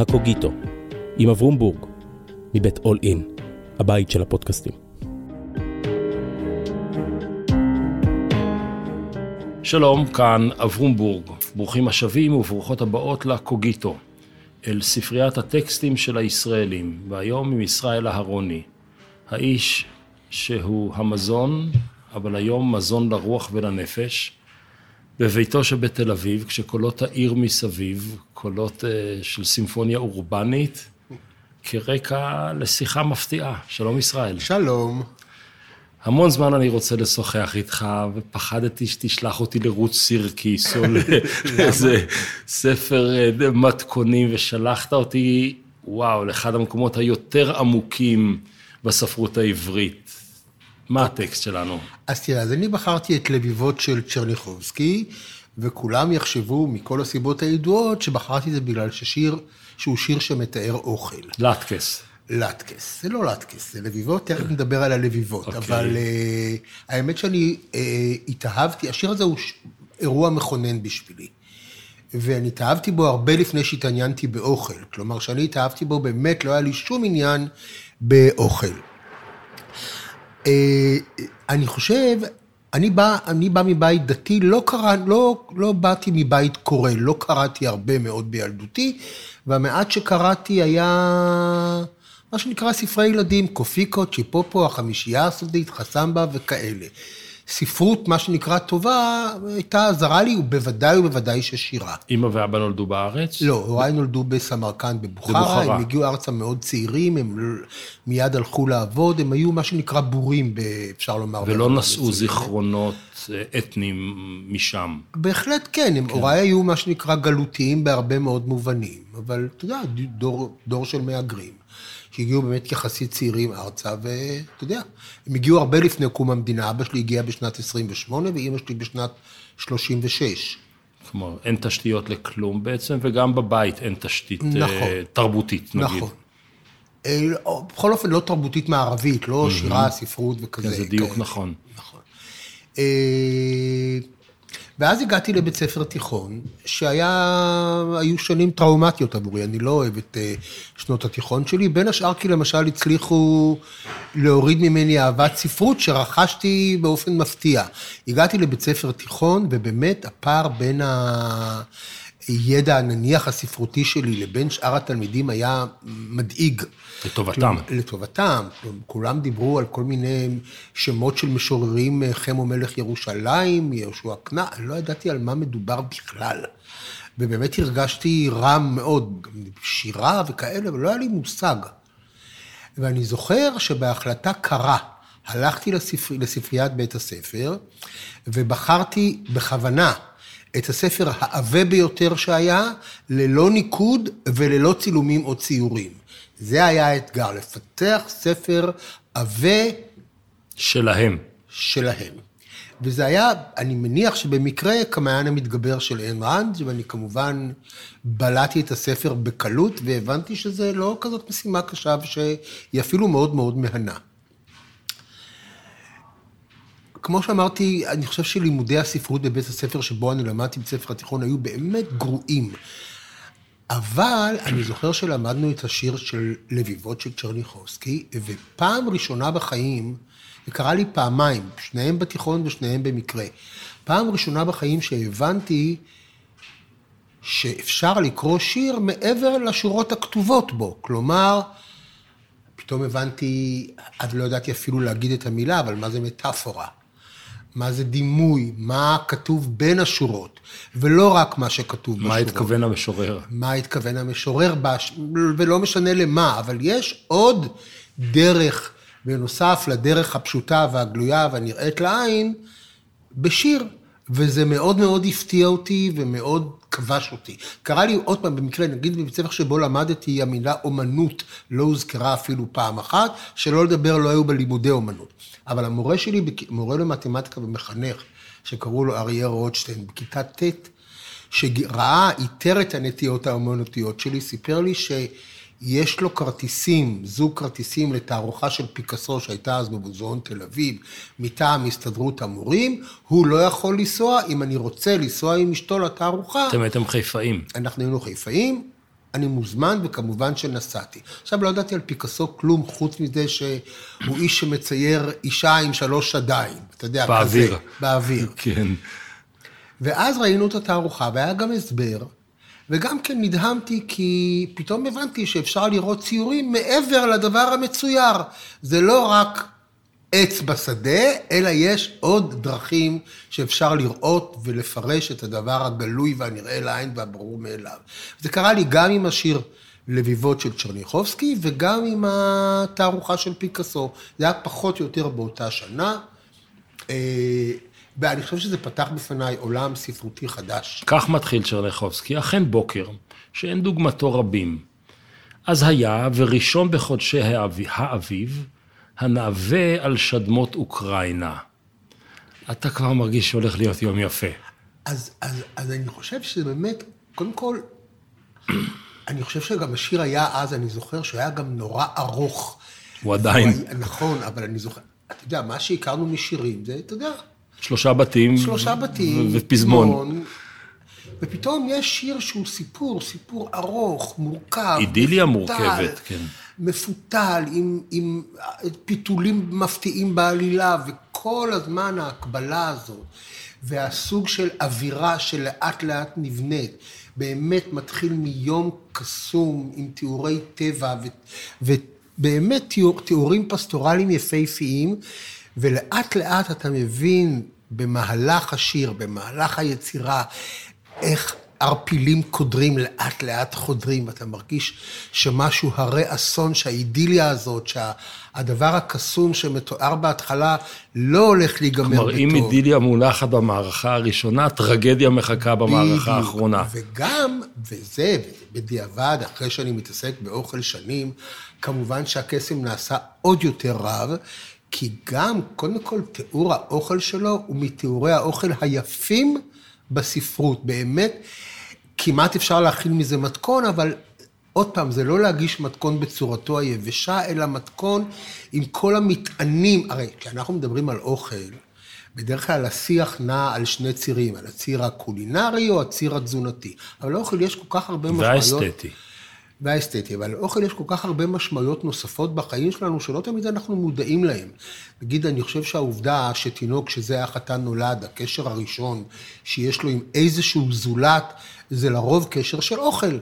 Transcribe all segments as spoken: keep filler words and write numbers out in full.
הקוגיטו, עם אברונבורג, מבית אול אין, הבית של הפודקאסטים. שלום, כאן אברונבורג. ברוכים השבים וברוכות הבאות לקוגיטו, אל ספריית הטקסטים של הישראלים, והיום עם ישראל אהרוני, האיש שהוא המזון, אבל היום מזון לרוח ולנפש, בביתו שבתל אביב, כשקולות העיר מסביב, קולות uh, של סימפוניה אורבנית, כרקע לשיחה מפתיעה. שלום ישראל. שלום. המון זמן אני רוצה לשוחח איתך, ופחדתי שתשלח אותי לרוץ סירקיס, או לאיזה ספר מתכונים, ושלחת אותי, וואו, לאחד המקומות היותר עמוקים בספרות העברית. מה הטקסט שלנו? אז תראה, אז אני בחרתי את לביבות של טשרנחובסקי, וכולם יחשבו מכל הסיבות הידועות, שבחרתי זה בגלל ששיר, שהוא שיר שמתאר אוכל. לטקס. לטקס, זה לא לטקס, זה לביבות, תכף נדבר על הלביבות, okay. אבל uh, האמת שאני uh, התאהבתי, השיר הזה הוא ש... אירוע מכונן בשבילי, ואני התאהבתי בו הרבה לפני שהתעניינתי באוכל, כלומר שאני התאהבתי בו, באמת לא היה לי שום עניין באוכל. Uh, אני חושב, אני בא, אני בא מבית דתי, לא, קרא, לא, לא באתי מבית קורא, לא קראתי הרבה מאוד בילדותי, והמעט שקראתי היה... מה שנקרא ספרי ילדים, קופיקו, צ'יפופו, החמישייה הסודית, חסמבה וכאלה. ספרות, מה שנקרא טובה, הייתה עזרה לי, ובוודאי ובוודאי ששירה. אמא ואבא נולדו בארץ? לא, הוריי נולדו בסמרקנד בבוכרה, הם הגיעו ארצה מאוד צעירים, הם מיד הלכו לעבוד, הם היו מה שנקרא בורים, אפשר לומר. ולא נשאו זיכרונות אתניים משם. בהחלט כן, הם הוריי היו מה שנקרא גלותיים בהרבה מאוד מובנים, אבל אתה יודע, דור של מהגרים. שהגיעו באמת יחסית צעירים ארצה, ואתה יודע, הם הגיעו הרבה לפני קום המדינה, אבא שלי הגיע בשנת עשרים ושמונה, ואמא שלי בשנת שלושים ושש. כלומר, אין תשתיות לכלום בעצם, וגם בבית אין תשתית נכון. תרבותית, נגיד. נכון. בכל אופן, לא תרבותית מערבית, לא mm-hmm. שירה, ספרות וכזה. זה דיוק כאלה. נכון. נכון. ואז הגעתי לבית ספר תיכון, שהיו שנים טראומטיות עבורי, אני לא אוהב את שנות התיכון שלי, בין השאר כי למשל הצליחו להוריד ממני אהבת ספרות, שרכשתי באופן מפתיע. הגעתי לבית ספר תיכון, ובאמת הפער בין הידע הנניח הספרותי שלי, לבין שאר התלמידים היה מדאיג. לטובתם. לטובתם. כולם דיברו על כל מיני שמות של משוררים, חמו מלך ירושלים, יהושע כנען, לא ידעתי על מה מדובר בכלל. ובאמת הרגשתי רם מאוד, שירה וכאלה, אבל לא היה לי מושג. ואני זוכר שבהחלטה קרה, הלכתי לספר, לספריית בית הספר, ובחרתי בכוונה, את הספר העווה ביותר שהיה, ללא ניקוד וללא צילומים או ציורים. זה היה האתגר, לפתח ספר עווה... שלהם. שלהם. וזה היה, אני מניח שבמקרה, כמעיין המתגבר של אין רנד, ואני כמובן בלעתי את הספר בקלות, והבנתי שזה לא כזאת משימה קשה, ושהיא אפילו מאוד מאוד מהנה. כמו שאמרתי, אני חושב שלימודי הספרות בבית הספר שבו אני למדתי בספר התיכון היו באמת גרועים. אבל אני זוכר שלמדנו את השיר של לביבות של טשרנחובסקי, ופעם ראשונה בחיים, זה קרה לי פעמיים, שניהם בתיכון ושניהם במקרה, פעם ראשונה בחיים שהבנתי שאפשר לקרוא שיר מעבר לשורות הכתובות בו, כלומר... פתאום הבנתי, אז לא ידעתי אפילו להגיד את המילה, אבל מה זה מטאפורה? מה זה דימוי? מה כתוב בין השורות? ולא רק מה שכתוב בשורות. מה התכוון המשורר? מה התכוון המשורר, בש... ולא משנה למה, אבל יש עוד דרך, בנוסף לדרך הפשוטה והגלויה והנראית לעין, בשיר. וזה מאוד מאוד הפתיע אותי ומאוד כבש אותי. קרה לי עוד פעם במקרה, נגיד בבית ספר שבו למדתי, המילה אומנות לא הוזכרה אפילו פעם אחת, שלא לדבר לא היו בלימודי אומנות. אבל המורה שלי, מורה למתמטיקה ומחנך, שקראו לו אריה רוטשטיין, בכיתה ט', שראה, איתר את הנטיות האומנותיות שלי, סיפר לי שיש לו כרטיסים, זוג כרטיסים לתערוכה של פיקאסו, שהייתה אז במוזיאון תל אביב, מטעם הסתדרות המורים, הוא לא יכול לנסוע, אם אני רוצה לנסוע עם אשתו לתערוכה. אתם הייתם חיפאים. אנחנו היינו חיפאים, אני מוזמן, וכמובן שנסעתי. עכשיו, לא ידעתי על פיקאסו כלום, חוץ מזה שהוא איש שמצייר אישה עם שלוש שדיים, אתה יודע, באוויר. כזה, באוויר. כן. ואז ראינו את התערוכה, והיה גם הסבר, וגם כן נדהמתי, כי פתאום הבנתי שאפשר לראות ציורים מעבר לדבר המצויר. זה לא רק עץ בשדה, אלא יש עוד דרכים שאפשר לראות ולפרש את הדבר הגלוי והנראה לעין והברור מאליו. זה קרה לי גם עם השיר לביבות של טשרניחובסקי, וגם עם התערוכה של פיקאסו. זה היה פחות או יותר באותה שנה. ואני חושב שזה פתח בפניי עולם ספרותי חדש. כך מתחיל טשרניחובסקי, אכן בוקר, שאין דוגמתו רבים. אז היה, וראשון בחודשי האביב, האביב הנאווה על שדמות אוקראינה. אתה כבר מרגיש שהולך להיות יום יפה. אז, אז, אז אני חושב שזה באמת, קודם כל, אני חושב שגם השיר היה אז, אני זוכר שהוא היה גם נורא ארוך. הוא עדיין. נכון, אבל אני זוכר, אתה יודע, מה שהכרנו משירים, זה, אתה יודע, שלושה בתים, שלושה בתים, ופזמון. ופתאום יש שיר שהוא סיפור, סיפור ארוך, מורכב. אידיליה מורכבת, כן. מפותל, עם, עם פיתולים מפתיעים בעלילה, וכל הזמן ההקבלה הזאת, והסוג של אווירה שלאט לאט נבנית, באמת מתחיל מיום קסום, עם תיאורי טבע, ובאמת תיאור, תיאורים פסטורליים יפהפיים, ולאט לאט אתה מבין במהלך השיר, במהלך היצירה, איך ערפילים קודרים לאט לאט חודרים, ואתה מרגיש שמשהו הרי אסון, שהאידיליה הזאת, שהדבר הקסום שמתואר בהתחלה, לא הולך להיגמר בטוב. כלומר, אם אידיליה מולחת במערכה הראשונה, הטרגדיה מחכה במערכה האחרונה. וגם, וזה בדיעבד, אחרי שאני מתעסק באוכל שנים, כמובן שהקסם נעשה עוד יותר רב, כי גם, קודם כל, תיאור האוכל שלו הוא מתיאורי האוכל היפים בספרות. באמת, כמעט אפשר להכין מזה מתכון, אבל עוד פעם, זה לא להגיש מתכון בצורתו היבשה, אלא מתכון עם כל המטענים. הרי, כשאנחנו מדברים על אוכל, בדרך כלל השיח נע על שני צירים, על הציר הקולינרי או הציר התזונתי. אבל לאוכל יש כל כך הרבה משמעויות. והאסתטי. והאסתטי, אבל לאוכל יש כל כך הרבה משמעויות נוספות בחיים שלנו, שלא תמיד אנחנו מודעים להם. נגיד, אני חושב שהעובדה שתינוק, שזה החתן נולד, הקשר הראשון שיש לו עם איזשהו זולת, זה לרוב קשר של אוכל.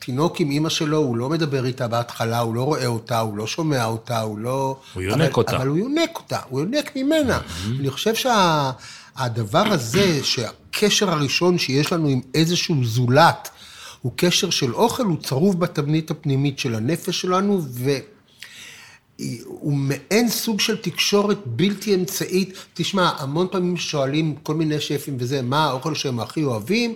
תינוק עם אמא שלו, הוא לא מדבר איתה בהתחלה, הוא לא רואה אותה, הוא לא שומע אותה, הוא לא... הוא יונק אבל, אותה. אבל הוא יונק אותה, הוא יונק ממנה. Mm-hmm. אני חושב שהדבר שה... הזה, שהקשר הראשון שיש לנו עם איזשהו זולת, הוא קשר של אוכל, הוא צרוב בתבנית הפנימית של הנפש שלנו, והוא מעין סוג של תקשורת בלתי אמצעית. תשמע, המון פעמים שואלים כל מיני שפים וזה, מה האוכל שהם הכי אוהבים,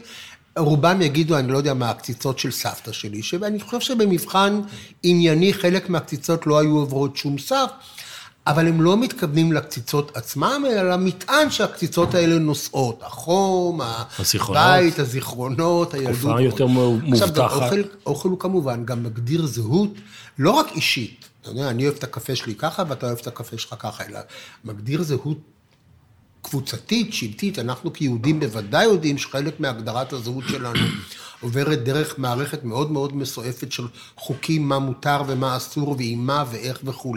רובם יגידו, אני לא יודע מה, הקציצות של סבתא שלי, שאני חושב שבמבחן ענייני, חלק מהקציצות לא היו עוברות שום סף, אבל הם לא מתכוונים לקציצות עצמם, אלא למטען שהקציצות האלה נוסעות. החום, הבית, הזיכרונות, הילדות. תקופה יותר מובטחת. עכשיו, אוכל הוא כמובן גם מגדיר זהות, לא רק אישית. אתה יודע, אני אוהב את הקפה שלי ככה, ואתה אוהב את הקפה שלך ככה, אלא מגדיר זהות קבוצתית, שבטית. אנחנו כיהודים בוודאי יודעים שחלק מהגדרת הזהות שלנו עוברת דרך מערכת מאוד מאוד מסועפת של חוקים, מה מותר ומה אסור, ועם מה ואיך וכו'.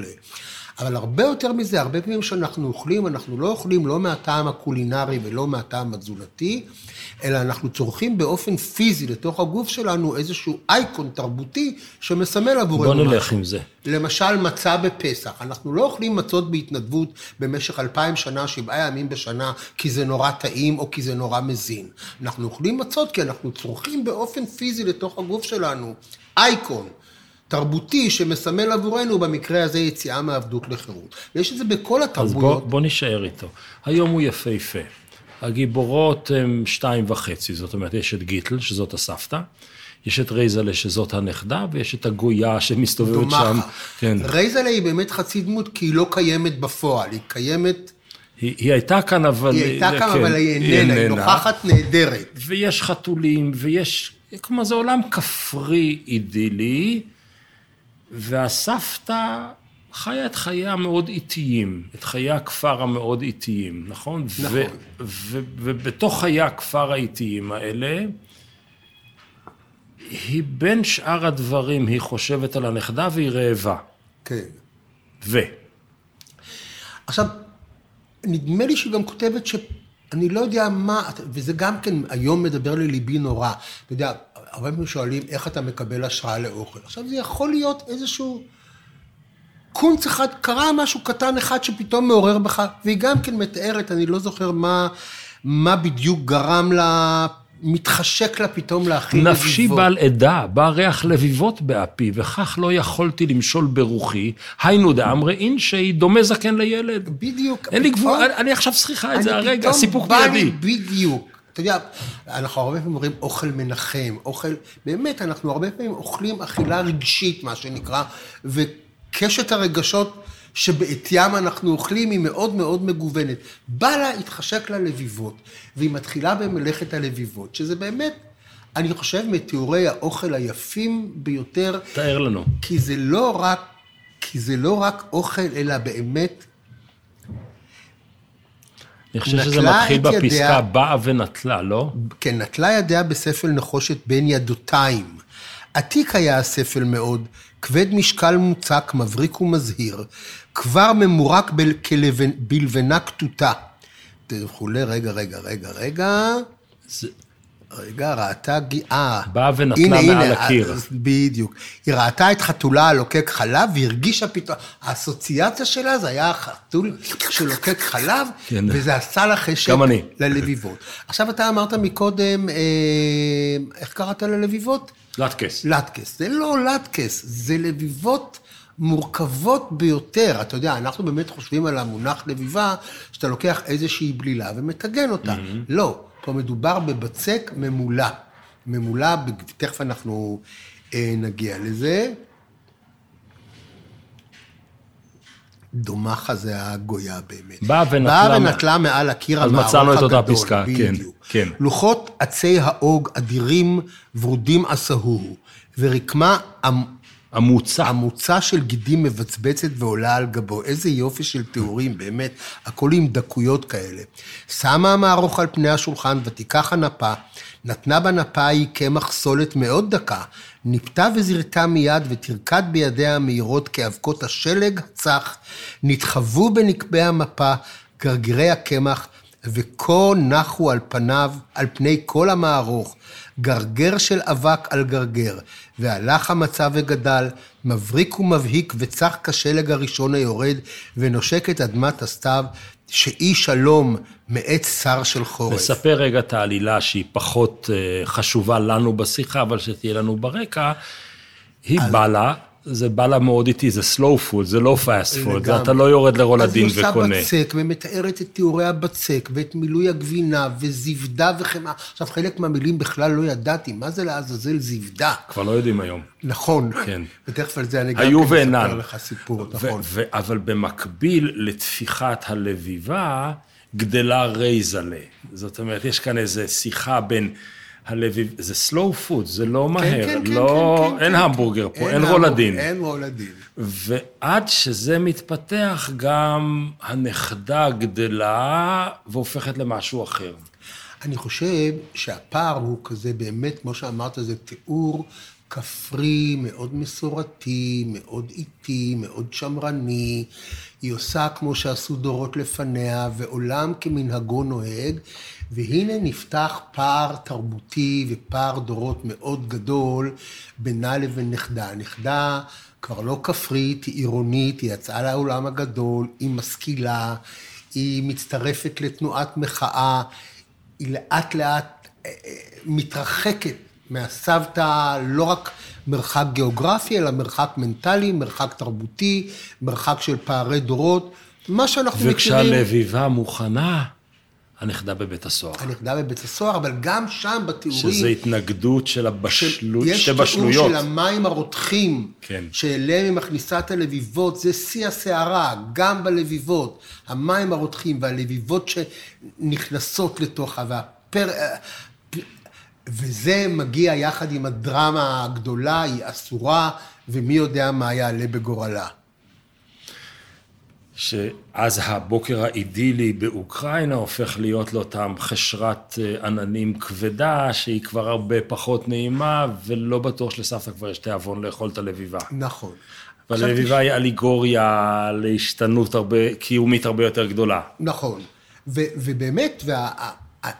אבל הרבה יותר מזה, הרבה פעמים שאנחנו אוכלים, אנחנו לא אוכלים לא מהטעם הקולינרי ולא מהטעם התזונתי, אלא אנחנו צורכים באופן פיזי לתוך הגוף שלנו איזשהו אייקון תרבותי שמסמל עבורנו. בוא נלך עם זה. למשל, מצה בפסח. אנחנו לא אוכלים מצות בהתנדבות במשך אלפיים שנה, שבעה ימים בשנה, כי זה נורא טעים או כי זה נורא מזין. אנחנו אוכלים מצות כי אנחנו צורכים באופן פיזי לתוך הגוף שלנו אייקון תרבותי שמסמל עבורנו, במקרה הזה יציאה מעבדות לחירות. ויש את זה בכל התרבויות. אז בוא, בוא נשאר איתו. היום הוא יפהפה. הגיבורות הם שתיים וחצי, זאת אומרת, יש את גיטל, שזאת הסבתא, יש את רייזלה, שזאת הנכדה, ויש את הגויה שמסתובבת שם. כן. רייזלה היא באמת חצי דמות, כי היא לא קיימת בפועל, היא קיימת... היא, היא הייתה כאן, אבל... היא הייתה כאן, כן, אבל היא איננה, היא נוכחת נהדרת. ויש חתולים, ויש... כלומר, זה עולם כפרי אידילי, והסבתא חיה את חייה מאוד איטיים, את חיי הכפר המאוד איטיים, נכון? נכון. ו- ו- ו- ובתוך חיי הכפר האיטיים האלה, היא בין שאר הדברים, היא חושבת על הנכדה והיא רעבה. כן. ו. עכשיו, נדמה לי שהיא גם כותבת שאני לא יודע מה, וזה גם כן היום מדבר לליבי נורא, אתה יודע, הרבה פעמים שואלים איך אתה מקבל השראה לאוכל. עכשיו זה יכול להיות איזשהו קונץ אחד, קרה משהו קטן אחד שפתאום מעורר בך, והיא גם כן מתארת, אני לא זוכר מה, מה בדיוק גרם לה, מתחשק לה פתאום להכין לביבות. נפשי בעל עדה, בא ריח לביבות באפי, וכך לא יכולתי למשול ברוחי, היינו דאמרי אינשי, דומה זקן לילד. בדיוק. אין לי גבול, אני עכשיו שכיחה את זה הרגע, סיפוק בידי. בדיוק. אתה יודע, אנחנו הרבה פעמים אומרים אוכל מנחם, אוכל, באמת, אנחנו הרבה פעמים אוכלים אכילה רגשית, מה שנקרא, וקשת הרגשות שבעתיים אנחנו אוכלים היא מאוד מאוד מגוונת. בא לה, התחשק לה לביבות, והיא מתחילה במלאכת הלביבות, שזה באמת, אני חושב, מתיאורי האוכל היפים ביותר. תאר לנו. כי זה לא רק, כי זה לא רק אוכל, אלא באמת, אני חושב שזה מתחיל בפסקה, באה ונטלה, לא? כן, נטלה ידיה בספל נחושת בין ידותיים. עתיק היה הספל מאוד, כבד משקל מוצק, מבריק ומזהיר, כבר ממורק בל... כלבנ... בלבנה כתותה. תלכולי, רגע, רגע, רגע, רגע. זה... רגע, ראתה גיאה. באה ונטלה הנה, מעל הנה, הקיר. בדיוק. היא ראתה את חתולה הלוקק חלב, והרגישה פתאום, האסוציאציה שלה זה היה החתול שלוקק חלב, כן. וזה עשה לה חשק ללביבות. עכשיו אתה אמרת מקודם, אה, איך קראת ללביבות? לטקס. לטקס. זה לא לטקס, זה לביבות מורכבות ביותר. אתה יודע, אנחנו באמת חושבים על המונח לביבה, שאתה לוקח איזושהי בלילה ומתגן אותה. Mm-hmm. לא. פה מדובר בבצק ממולה, ממולה, תכף אנחנו אה, נגיע לזה. דומחה זה הגויה באמת. באה ונטלה, ונטלה מ... מעל הקיר המערוך הגדול. אז מצאנו את אותה פסקה, כן, כן. לוחות עצי האוג אדירים ורודים עשהו, ורקמה עמוצה. עמוצה של גידים מבצבצת ועולה על גבו. איזה יופי של תיאורים, באמת, הכל עם דקויות כאלה. שמה המערוך על פני השולחן ותיקח הנפה, נתנה בנפה היא כמח סולת מאוד דקה, ניפתה וזירתה מיד ותרקד בידיה המהירות כאבקות השלג הצח, נתחבו בנקבי המפה, גרגירי הקמח, וכה נחו על פניו, על פני כל המערוך, גרגר של אבק על גרגר, והלך המצב וגדל, מבריק ומבהיק וצח כשלג הראשון היורד, ונושק את אדמת הסתיו, שאי שלום מעט שר של חורף. נספר רגע את העלילה שהיא פחות חשובה לנו בשיחה, אבל שתהיה לנו ברקע, היא אז... בא לה, זה בא לה מאוד איתי, זה slow food, זה לא fast food, זה אתה לא יורד לרולדין וקונה. אז היא עושה בצק, ומתארת את תיאורי הבצק, ואת מילוי הגבינה, וזבדה וחמה. עכשיו, חלק מהמילים בכלל לא ידעתי, מה זה לעזאזל זבדה? כבר לא יודעים היום. נכון. כן. ותכף על זה אני גם כן מספר לך סיפור, נכון. אבל במקביל לתפיחת הלביבה, גדלה רייזלה. זאת אומרת, יש כאן איזו שיחה בין... הלביב, זה סלואו פוד, זה לא מהר, כן, כן, לא, כן, אין כן, המבורגר כן. פה, אין, אין רולדין. אין רולדין. ועד שזה מתפתח, גם הנכדה גדלה והופכת למשהו אחר. אני חושב שהפער הוא כזה באמת, כמו שאמרת, זה תיאור כפרי, מאוד מסורתי, מאוד איטי, מאוד שמרני. היא עושה כמו שעשו דורות לפניה, ועולם כמנהגו נוהג, והנה נפתח פער תרבותי ופער דורות מאוד גדול בינה לבין נכדה. נכדה כבר לא כפרית, היא עירונית, היא יצאה לעולם הגדול, היא משכילה, היא מצטרפת לתנועת מחאה, היא לאט לאט מתרחקת מהסבתא, לא רק מרחק גיאוגרפי, אלא מרחק מנטלי, מרחק תרבותי, מרחק של פערי דורות, מה שאנחנו מכירים. וכשהלביבה מוכנה... הנכדה בבית הסוהר. הנכדה בבית הסוהר, אבל גם שם בתיאורים... שזה התנגדות של הבשלויות. יש תיאור של המים הרותחים, כן. שאליהם מכניסת הלביבות, זה שיא הסערה, גם בלביבות, המים הרותחים והלביבות שנכנסות לתוכה, והפר... וזה מגיע יחד עם הדרמה הגדולה, היא אסורה, ומי יודע מה יעלה בגורלה. שאז הבוקר האידילי באוקראינה הופך להיות לו טעם חשרת עננים כבדה, שהיא כבר הרבה פחות נעימה, ולא בטוח שלסבתא כבר יש תיאבון לאכול את הלביבה. נכון. אבל הלביבה היא אליגוריה להשתנות קיומית הרבה יותר גדולה. נכון. ובאמת,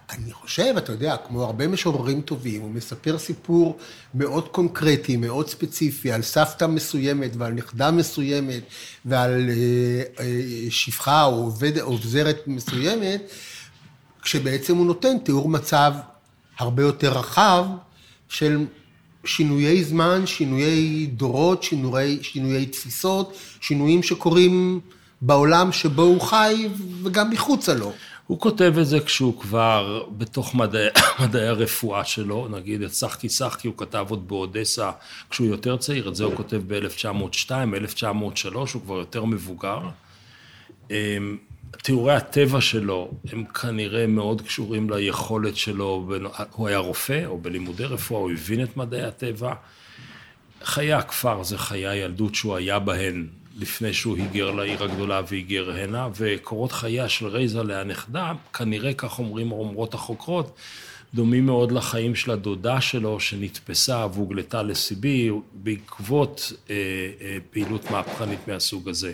אני חושב, אתה יודע, כמו הרבה משוררים טובים, הוא מספר סיפור מאוד קונקרטי, מאוד ספציפי, על סבתא מסוימת ועל נכדה מסוימת, ועל שפחה או עובזרת מסוימת, כשבעצם הוא נותן תיאור מצב הרבה יותר רחב של שינויי זמן, שינויי דורות, שינויי, שינויי תפיסות, שינויים שקורים בעולם שבו הוא חי וגם מחוצה לו. הוא כותב את זה כשהוא כבר בתוך מדעי, מדעי הרפואה שלו, נגיד את שחקי שחקי, הוא כתב עוד באודסה כשהוא יותר צעיר, את זה הוא כותב ב-אלף תשע מאות ושתיים, אלף תשע מאות ושלוש, הוא כבר יותר מבוגר. תיאורי הטבע שלו הם כנראה מאוד קשורים ליכולת שלו, הוא היה רופא או בלימודי רפואה, הוא הבין את מדעי הטבע. חיי הכפר זה חיי הילדות שהוא היה בהן, לפני שהוא היגר לעיר הגדולה והיגר הנה, וקורות חייה של רייזה להנכדה, כנראה כך אומרים אומרות החוקרות, דומים מאוד לחיים של הדודה שלו, שנתפסה והוגלתה לסיבי, בעקבות אה, אה, פעילות מהפכנית מהסוג הזה.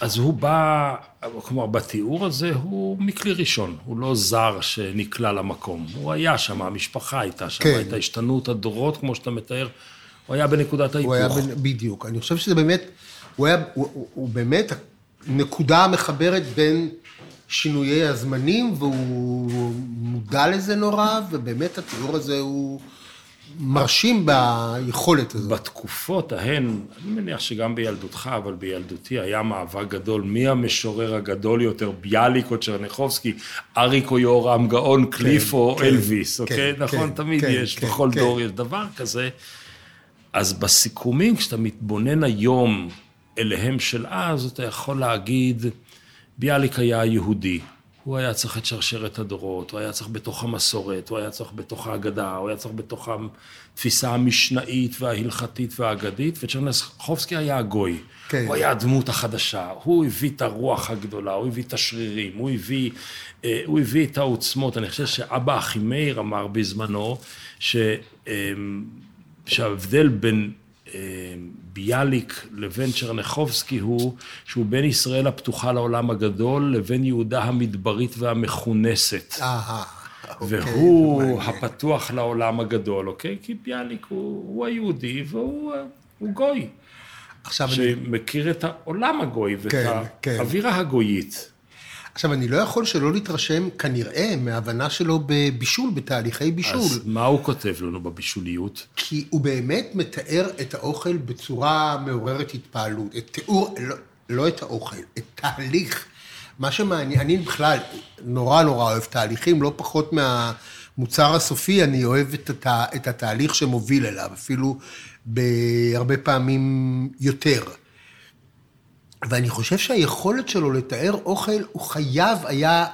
אז הוא בא, כלומר, בתיאור הזה הוא מכלי ראשון, הוא לא זר שנקלע למקום, הוא היה שם, המשפחה הייתה שם, כן. הייתה השתנות הדורות, כמו שאתה מתאר, הוא היה בנקודת ההיפוך. הוא היה בנ... בדיוק, אני חושב שזה באמת... הוא, היה, הוא, הוא, הוא באמת נקודה מחברת בין שינויי הזמנים, והוא מודע לזה נורא, ובאמת התיאור הזה הוא מרשים ביכולת הזאת. בתקופות ההן, אני מניח שגם בילדותך, אבל בילדותי היה מאבק גדול, מי המשורר הגדול יותר, ביאליק או טשרנחובסקי, אריק או יורם גאון, קליף כן, או כן, אלוויס, כן, אוקיי? כן, נכון, כן, תמיד כן, יש, כן, בכל כן. דור יש דבר כזה. אז בסיכומים, כשאתה מתבונן היום אליהם של אז, אתה יכול להגיד, ביאליק היה יהודי, הוא היה צריך את שרשרת הדורות, הוא היה צריך בתוך המסורת, הוא היה צריך בתוך האגדה, הוא היה צריך בתוך התפיסה המשנאית וההלכתית והאגדית, וטשרנחובסקי היה הגוי, כן. הוא היה הדמות החדשה, הוא הביא את הרוח הגדולה, הוא הביא את השרירים, הוא הביא, הוא הביא את העוצמות. אני חושב שאבא אחימאיר אמר בזמנו, ש... שההבדל בין אה, ביאליק לבין טשרנחובסקי הוא שהוא בין ישראל הפתוחה לעולם הגדול לבין יהודה המדברית והמכונסת. אהה, אוקיי. והוא הפתוח לעולם הגדול, אוקיי? כי ביאליק הוא, הוא היהודי והוא הוא גוי. עכשיו שמכיר אני... את העולם הגוי ואת כן, האווירה כן. הגויית. עכשיו, אני לא יכול שלא להתרשם, כנראה, מההבנה שלו בבישול, בתהליכי בישול. אז מה הוא כותב לנו בבישוליות? כי הוא באמת מתאר את האוכל בצורה מעוררת התפעלות. את תיאור, לא, לא את האוכל, את תהליך. מה שמעניין, אני בכלל נורא נורא אוהב תהליכים, לא פחות מהמוצר הסופי, אני אוהב את, התה, את התהליך שמוביל אליו, אפילו בהרבה פעמים יותר. ואני חושב שהיכולת שלו לתאר אוכל, הוא חייב היה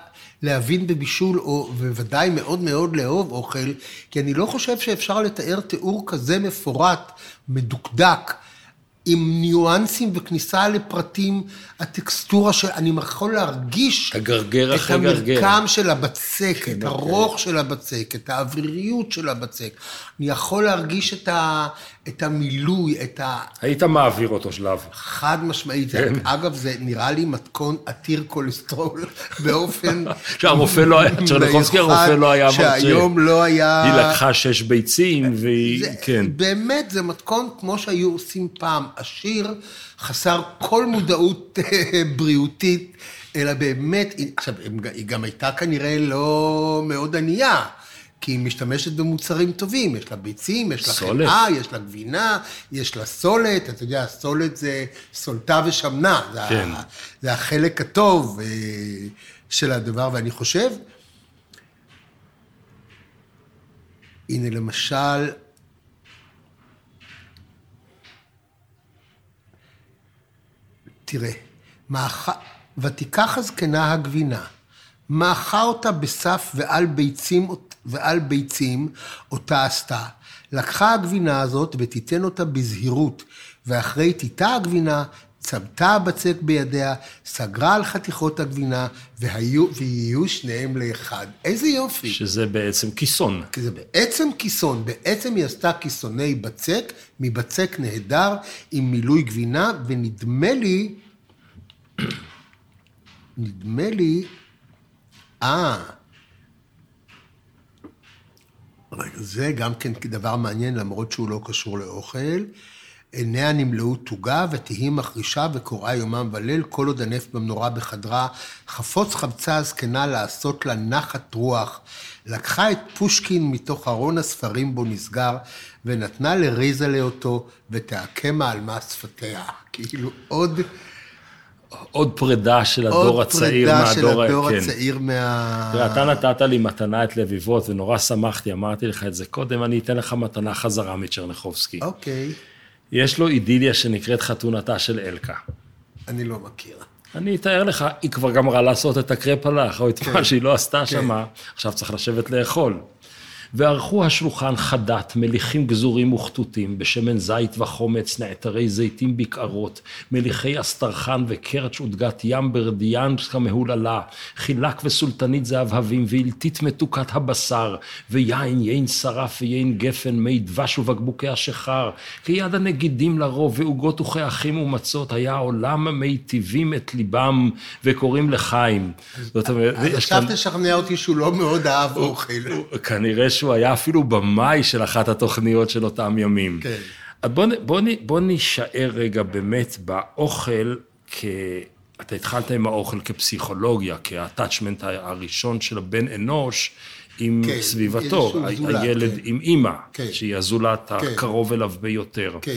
להבין בבישול, או בוודאי מאוד מאוד לאהוב אוכל, כי אני לא חושב שאפשר לתאר תיאור כזה מפורט, מדוקדק, עם ניואנסים וכניסה לפרטים, הטקסטורה שאני יכול להרגיש, הגרגר אחרי גרגר. את המרקם של הבצק, את הרוך של הבצק, את האוויריות של הבצק. אני יכול להרגיש את, ה, את המילוי, את ה... היית מעביר אותו שלב. חד משמעית. אגב, זה נראה לי מתכון עתיר כולסטרול, באופן... שהרופא לא היה, טשרנחובסקי הרופא לא היה מרצה. שהיום לא היה... היא לקחה שש ביצים, והיא... כן. באמת, זה מתכון כמו שהיו עושים פעם, עשיר, חסר כל מודעות בריאותית, אלא באמת, עכשיו, היא גם הייתה כנראה לא מאוד ענייה, כי היא משתמשת במוצרים טובים, יש לה ביצים, יש לה חמאה, יש לה גבינה, יש לה סולת, אתה יודע, סולת זה סולתה ושמנה, זה, כן. ה, זה החלק הטוב של הדבר, ואני חושב, הנה למשל, תראה, ותיקח הזקנה הגבינה, מאחה אותה בסף ועל ביצים, ועל ביצים אותה עשתה. לקחה הגבינה הזאת ותיתן אותה בזהירות, ואחרי תיתה הגבינה צבטה הבצק בידיה, סגרה על חתיכות הגבינה, והיו, ויהיו שניהם לאחד. איזה יופי. שזה בעצם כיסון. זה בעצם כיסון. בעצם היא עשתה כיסוני בצק, מבצק נהדר, עם מילוי גבינה, ונדמה לי, נדמה לי, אה, זה גם כן דבר מעניין, למרות שהוא לא קשור לאוכל, עיניה נמלאו תוגה ותהי מחרישה וקוראה יומם וליל, כל עוד הנף במנורה בחדרה, חפוץ חבצה הזקנה לעשות לה נחת רוח. לקחה את פושקין מתוך ארון הספרים בו נסגר, ונתנה לריזה לאותו, ותעקמה על מה שפתיה. כאילו עוד... עוד פרידה של הדור הצעיר מהדור... עוד פרידה של הדור הצעיר מה... ואתה נתת לי מתנה את לביבות, ונורא שמחתי, אמרתי לך את זה קודם, אני אתן לך מתנה חזרה מטשרנחובסקי. אוקיי. יש לו אידיליה שנקראת חתונתה של אלקה. אני לא מכיר. אני אתאר לך, היא כבר גמרה לעשות את הקרפה לך, או את מה שהיא לא עשתה שמה, עכשיו צריך לשבת לאכול. וערכו השולחן חדת, מליחים גזורים וכתותים, בשמן זית וחומץ, נעתרי זיתים בקערות, מליחי אסטרחן וקרץ' ודגת ים ברדיאנס כמהוללה, חילק וסולטנית זהבהבים, ואילתית מתוקת הבשר, ויין, יין שרף ויין גפן, מי דבש ובקבוקי השחר, כיד הנגידים לרוב, ועוגות וכאחים ומצות, היה עולם מיטיבים את ליבם, וקוראים לחיים. זאת אומרת... עכשיו תשכנע אותי שהוא לא מאוד אהב אוכל. כנראה שהוא היה אפילו במאי של אחת התוכניות של אותם ימים. כן. אז בוא, בוא, בוא נשאר רגע באמת באוכל, כ... אתה התחלת עם האוכל כפסיכולוגיה, כהטאצ'מנט הראשון של הבן אנוש עם כן, סביבתו, ה- זולת, הילד כן. עם אמא, כן. שהיא הזולת כן. הקרוב אליו ביותר. כן.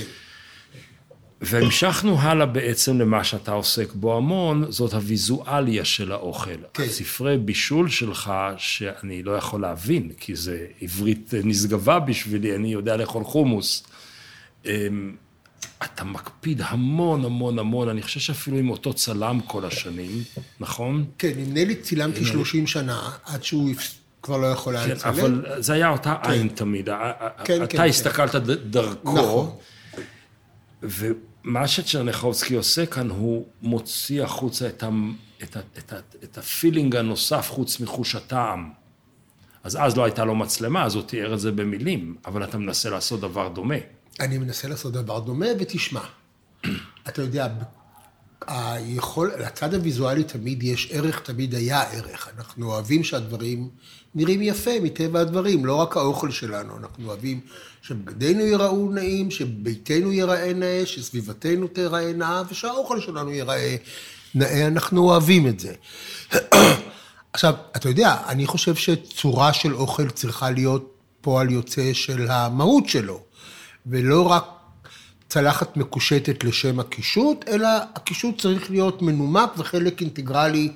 והמשכנו הלאה בעצם למה שאתה עוסק בו המון, זאת הוויזואליה של האוכל. כן. הספרי בישול שלך, שאני לא יכול להבין, כי זה עברית נשגבה בשבילי, אני יודע לאכול חומוס. אתה מקפיד המון, המון, המון, אני חושב שאפילו עם אותו צלם כל השנים, נכון? כן, נמנה לי צילמתי שלושים שנה, עד שהוא כבר לא יכול להצלם. כן, אבל זה היה אותה עין תמיד. אתה הסתכלת דרכו. נכון. ומה שטשרנחובסקי עושה כאן, הוא מוציא החוצה את, ה, את, ה, את, ה, את הפילינג הנוסף חוץ מחוש הטעם. אז אז לא הייתה לו מצלמה, אז הוא תיאר את זה במילים, אבל אתה מנסה לעשות דבר דומה. אני מנסה לעשות דבר דומה, ותשמע. אתה יודע, היכול, לצד הוויזואלי תמיד יש ערך, תמיד היה ערך. אנחנו אוהבים שהדברים נראים יפה מטבע הדברים, לא רק האוכל שלנו, אנחנו אוהבים... שבגדינו ייראו נעים, שביתנו ייראה נאה, שסביבתנו תיראה נאה, ושהאוכל שלנו ייראה נאה, אנחנו אוהבים את זה. עכשיו, אתה יודע, אני חושב שצורה של אוכל צריכה להיות פועל יוצא של המהות שלו, ולא רק צלחת מקושטת לשם הקישוט, אלא הקישוט צריך להיות מנומק וחלק אינטגרלי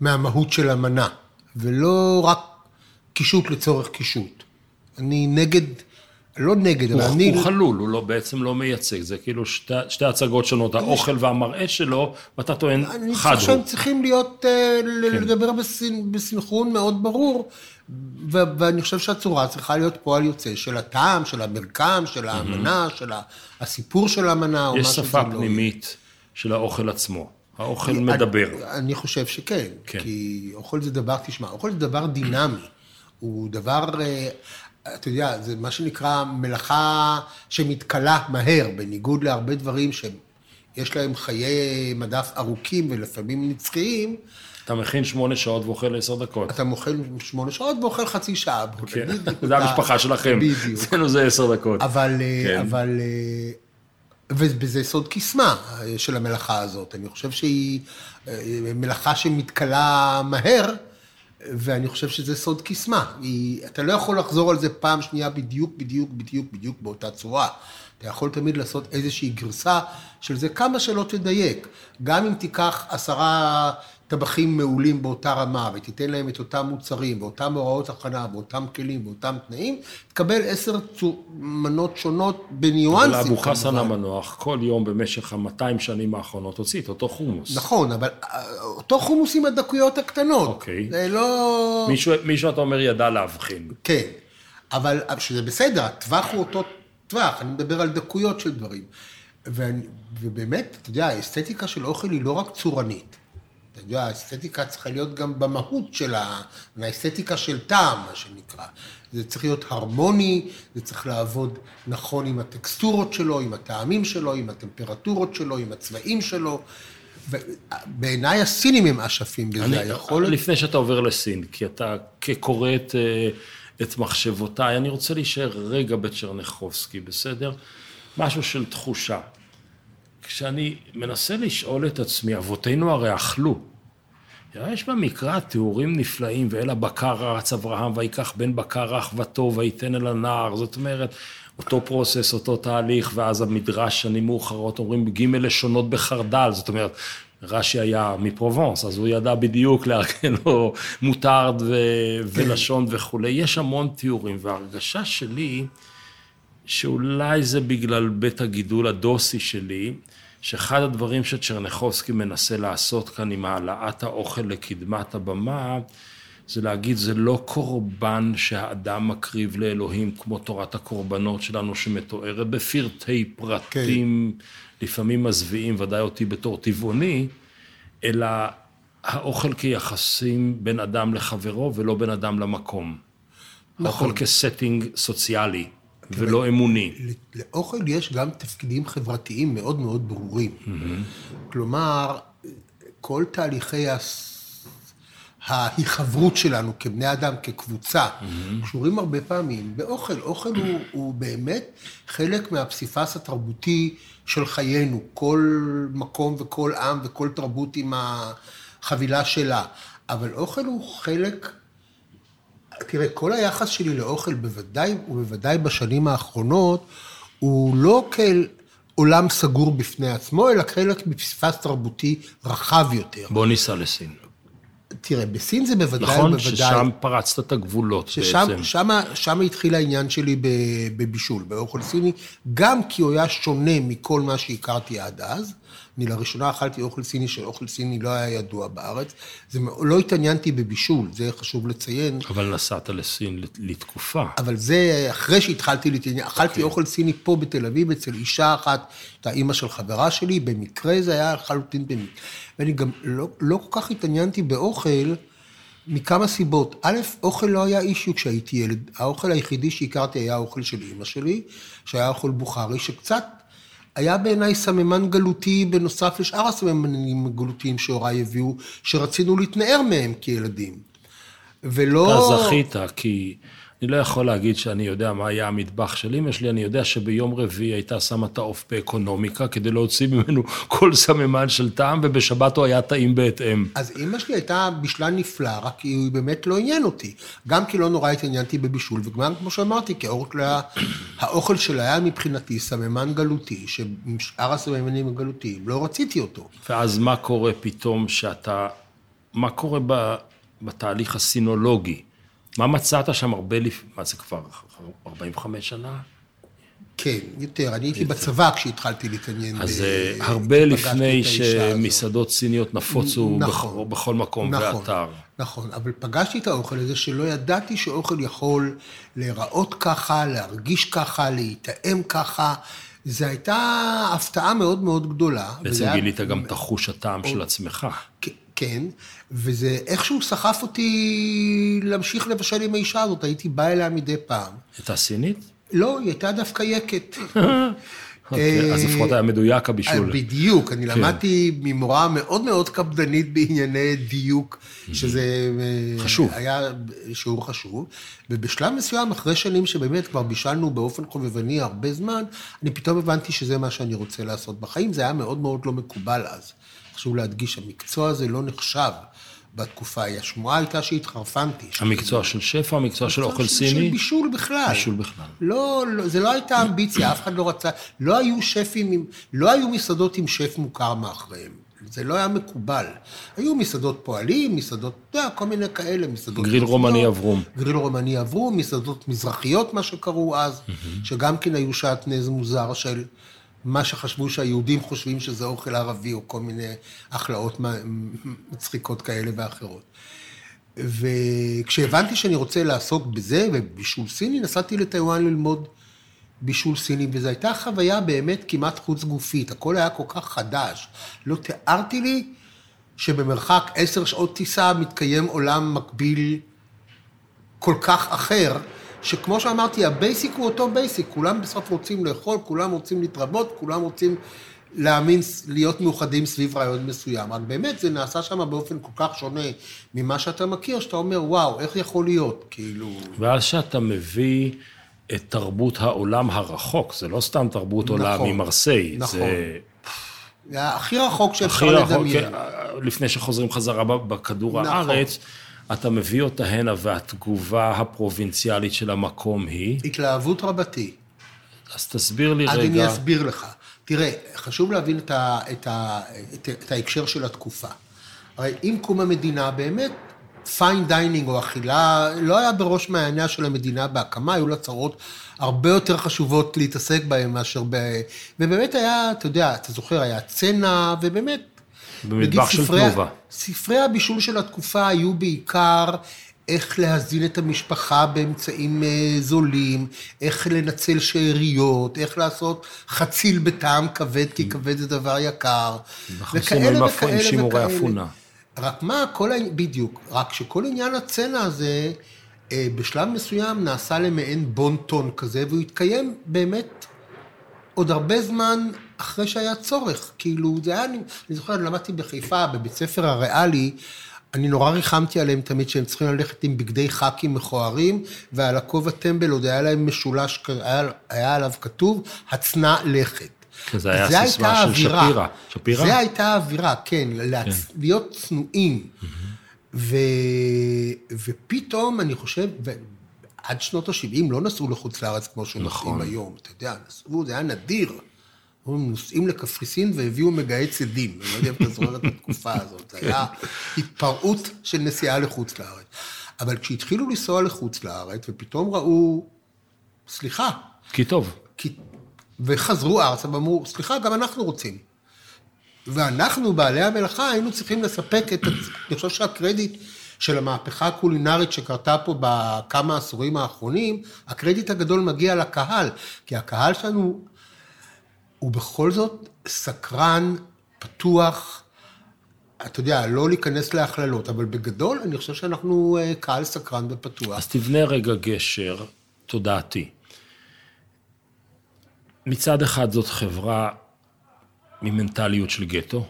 מהמהות של המנה, ולא רק קישוט לצורך קישוט. אני נגד... לא נגד, אבל אני... הוא חלול, הוא לא, בעצם לא מייצג, זה כאילו שתי, שתי הצגות שונות, האוכל והמראה שלו, ואתה טוען חד הוא. אני צריכים להיות, לדבר בסנכרון מאוד ברור, ואני חושב שהצורה צריכה להיות פועל יוצא, של הטעם, של המרקם, של האמנה, של הסיפור של האמנה. יש שפה פנימית של האוכל עצמו, האוכל מדבר. אני חושב שכן, כי אוכל זה דבר, תשמע, אוכל זה דבר דינמי, הוא דבר... אתה יודע, זה מה שנקרא מלאכה שמתקלה מהר, בניגוד להרבה דברים שיש להם חיי מדף ארוכים ולפעמים נצחיים. אתה מכין שמונה שעות ואוכל עשר דקות. אתה מוכל שמונה שעות ואוכל חצי שעה. כן, זה המשפחה שלכם. בדיוק. אצלנו זה עשר דקות. אבל, אבל, וזה סוד קסמה של המלאכה הזאת. אני חושב שהיא מלאכה שמתקלה מהר, ואני חושב שזה סוד קסמה. אתה לא יכול לחזור על זה פעם שנייה בדיוק, בדיוק, בדיוק, בדיוק באותה צורה. אתה יכול תמיד לעשות איזושהי גרסה של זה, כמה שלא תדייק. גם אם תיקח עשרה טבחים מעולים באותה רמה, ותיתן להם את אותם מוצרים, באותם הוראות הכנה, באותם כלים, באותם תנאים, תקבל עשר מנות שונות בניואנסים. אבל אבו חסן המנוח, כל יום במשך ה-מאתיים שנים האחרונות, הוציא את אותו חומוס. נכון, אבל אותו חומוס עם הדקויות הקטנות. אוקיי. זה לא... מישהו, מישהו אתה אומר ידע להבחין. כן, אבל שזה בסדר, הטווח הוא אותו טווח, אני מדבר על דקויות של דברים. ואני, ובאמת, אתה יודע, האסתטיקה של אוכל היא לא רק צורנית. אתה יודע, האסתטיקה צריכה להיות גם במהות שלה, האסתטיקה של טעם, מה שנקרא. זה צריך להיות הרמוני, זה צריך לעבוד נכון עם הטקסטורות שלו, עם הטעמים שלו, עם הטמפרטורות שלו, עם הצבעים שלו. בעיניי הסינים הם אשפים בזה, יכול... לפני שאתה עובר לסין, כי אתה כקורא את, את מחשבותיי, אני רוצה להישאר רגע בצ'רנחובסקי, בסדר? משהו של תחושה. כשאני מנסה לשאול את עצמי, אבותינו הרי אכלו. יש במקרא תיאורים נפלאים, ואל הבקר רץ אברהם, ויקח בן בקר אחוותו, וייתן אל הנער. זאת אומרת, אותו פרוסס, אותו תהליך, ואז המדרש שנים מאוחרות אומרים, ג' לשונות בחרדל. זאת אומרת, רש"י היה מפרובנס, אז הוא ידע בדיוק לארגן לו מוטרד ולשון וכו'. יש המון תיאורים, וההרגשה שלי... שאולי זה בגלל בית הגידול הדוסי שלי, שאחד הדברים שצ'רנחובסקי מנסה לעשות כאן עם העלאת האוכל לקדמת הבמה, זה להגיד, זה לא קורבן שהאדם מקריב לאלוהים, כמו תורת הקורבנות שלנו שמתוארת בפרטי פרטים, okay. לפעמים מזוויעים, ודאי אותי בתור טבעוני, אלא האוכל כיחסים בין אדם לחברו ולא בין אדם למקום. נכון. האוכל כסטינג סוציאלי. ולא אמוני. לאוכל יש גם תפקידים חברתיים מאוד מאוד ברורים. כלומר, כל תהליכי ההיחברות שלנו כבני אדם, כקבוצה, קשורים הרבה פעמים באוכל. אוכל הוא באמת חלק מהפסיפס התרבותי של חיינו. כל מקום וכל עם וכל תרבות עם החבילה שלה. אבל אוכל הוא חלק... תראה, כל היחס שלי לאוכל, בוודאי ובוודאי בשנים האחרונות, הוא לא כאל עולם סגור בפני עצמו, אלא חלק מפסיפס תרבותי רחב יותר. בוא ניסע לסין. תראה, בסין זה בוודאי ובוודאי... נכון, בוודאי, ששם פרצת את הגבולות ששם, בעצם. ששם, שם התחיל העניין שלי בבישול, באוכל סיני, גם כי הוא היה שונה מכל מה שהכרתי עד אז. אני לראשונה אכלתי אוכל סיני, שאוכל סיני לא היה ידוע בארץ. זה, לא התעניינתי בבישול, זה חשוב לציין. אבל נסעת לסין לתקופה. אבל זה, אחרי שהתחלתי להתעניין, אכלתי okay. אוכל סיני פה בתל אביב, אצל אישה אחת, את האמא של חברה שלי, במקרה זה היה חלוטין במקרה. ואני גם לא, לא כל כך התעניינתי באוכל, מכמה סיבות. א', אוכל לא היה אישיו כשהייתי ילד. האוכל היחידי שהכרתי היה האוכל של אמא שלי, שהיה אוכל בוכרי, שקצת, היה בעיניי סממן גלותי בנוסף לשאר הסממנים הגלותיים שהוריי הביאו, שרצינו להתנער מהם כילדים. ולא... אתה זכית, כי אני לא יכול להגיד שאני יודע מה היה המטבח של אמא שלי, אני יודע שביום רביעי הייתה שמה תעוף באקונומיקה, כדי להוציא ממנו כל סממן של טעם, ובשבת הוא היה טעים בהתאם. אז אמא שלי הייתה בשלה נפלא, רק היא באמת לא עניין אותי. גם כי לא נורא התעניינתי בבישול, וגם כמו שאמרתי, כי האוכל שלה היה מבחינתי סממן גלותי, ששאר הסממנים הגלותיים, לא רציתי אותו. ואז מה קורה פתאום שאתה... מה קורה בתהליך הסינולוגי? מה מצאת שם הרבה לפני, מה זה כבר, ארבעים וחמש שנה? כן, יותר, אני הייתי בצבא כשהתחלתי להתעניין. אז הרבה לפני שמסעדות סיניות נפוצו בכל מקום באתר. נכון, אבל פגשתי את האוכל הזה שלא ידעתי שאוכל יכול להיראות ככה, להרגיש ככה, להתאם ככה. זו הייתה הפתעה מאוד מאוד גדולה. בעצם גילית גם את החוש הטעם של עצמך. כן. כן, וזה איכשהו סחף אותי להמשיך לבשל עם האישה הזאת, הייתי בא אליה מדי פעם. הייתה סינית? לא, היא הייתה דווקא יקת. אז לפחות היה מדויק הבישול. בדיוק, אני למדתי ממורה מאוד מאוד קפדנית בענייני דיוק, שזה... חשוב. היה שיעור חשוב, ובשלב מסוים, אחרי שנים שבאמת כבר בישלנו באופן חובבני הרבה זמן, אני פתאום הבנתי שזה מה שאני רוצה לעשות בחיים, זה היה מאוד מאוד לא מקובל אז. חשוב להדגיש, המקצוע הזה לא נחשב בתקופה, השמועה הייתה שהתחרפנתי. המקצוע של שפע, המקצוע של אוכל סיני? של בישול בכלל. בישול בכלל. לא, זה לא הייתה אמביציה, אף אחד לא רצה, לא היו שפים, לא היו מסעדות עם שף מוכר מאחריהם, זה לא היה מקובל. היו מסעדות פועלים, מסעדות, כל מיני כאלה, מסעדות... גריל רומני אברום. גריל רומני אברום, מסעדות מזרחיות, מה שקראו אז, שגם כן היו שעטנז מוזר של... מה שחשבו שהיהודים חושבים שזה אוכל ערבי, או כל מיני החלאות מצחיקות כאלה ואחרות. וכשהבנתי שאני רוצה לעסוק בזה, ובשביל סיני, נסעתי לטיואן ללמוד בישול סיני, וזו הייתה חוויה באמת כמעט חוץ גופית, הכל היה כל כך חדש. לא תיארתי לי שבמרחק עשר שעות טיסה מתקיים עולם מקביל כל כך אחר, שכמו שאמרתי, הבייסיק הוא אותו בייסיק, כולם בסוף רוצים לאכול, כולם רוצים להתרבות, כולם רוצים להאמין, להיות מאוחדים סביב רעיון מסוים. רק באמת זה נעשה שם באופן כל כך שונה ממה שאתה מכיר, שאתה אומר, וואו, איך יכול להיות? כאילו... ואז שאתה מביא את תרבות העולם הרחוק, זה לא סתם תרבות נכון, עולם ממרסיי, נכון. זה... הכי רחוק שאפשר לדמיין. לפני שחוזרים חזרה בכדור נכון. הארץ, אתה מביא אותה הנה, והתגובה הפרובינציאלית של המקום היא... התלהבות רבתי. אז תסביר לי רגע... אני אסביר לך. תראה, חשוב להבין את, ה, את, ה, את, את ההקשר של התקופה. הרי עם קום המדינה באמת, פיין דיינינג או אכילה, לא היה בראש מעניה של המדינה בהקמה, היו לה צרות הרבה יותר חשובות להתעסק בהן מאשר ב... ובאמת היה, אתה יודע, אתה זוכר, היה צנע, ובאמת... במטבח של תנובה. ספרי הבישול של התקופה היו בעיקר... איך להזין את המשפחה באמצעים זולים, איך לנצל שעריות, איך לעשות חציל בטעם כבד, כי כבד זה דבר יקר. וכאלה וכאלה וכאלה. רק מה, כל העניין, בדיוק, רק שכל עניין הצנע הזה, בשלב מסוים נעשה למעין בונטון כזה, והוא התקיים באמת עוד הרבה זמן אחרי שהיה צורך. כאילו, זה היה, אני זוכר, למדתי בחיפה, בבית ספר הריאלי, אני נורא ריחמתי עליהם תמיד שהם צריכים ללכת עם בגדי חקים מכוערים, ועל הכובע טמבל עוד היה להם משולש, היה, היה עליו כתוב, הצנע לכת. זה היה סיסמה של אווירה. שפירה. שפירה? זה הייתה אווירה, כן, כן. להיות צנועים. Mm-hmm. ו... ופתאום אני חושב, עד שנות ה-שבעים לא נסעו לחוץ לארץ כמו שהם נכון. נסעים היום, אתה יודע, נסעו, זה היה נדיר. הם נוסעים לקפריסין והביאו מגעי צדים, אני לא יודע אם אתה זוכר את התקופה הזאת, זה היה התפרעות של נסיעה לחוץ לארץ. אבל כשהתחילו לנסוע לחוץ לארץ, ופתאום ראו, סליחה. כי טוב. כי... וחזרו ארצה, ואמרו, סליחה, גם אנחנו רוצים. ואנחנו, בעלי המלאכה, היינו צריכים לספק את, אני חושב שהקרדיט של המהפכה הקולינרית שקרתה פה בכמה עשורים האחרונים, הקרדיט הגדול מגיע לקהל, כי הקהל שלנו... ובכל זאת, סקרן, פתוח, אתה יודע, לא להיכנס להכללות, אבל בגדול, אני חושב שאנחנו קהל סקרן ופתוח. אז תבנה רגע גשר, תודעתי. מצד אחד זאת חברה ממנטליות של גטו,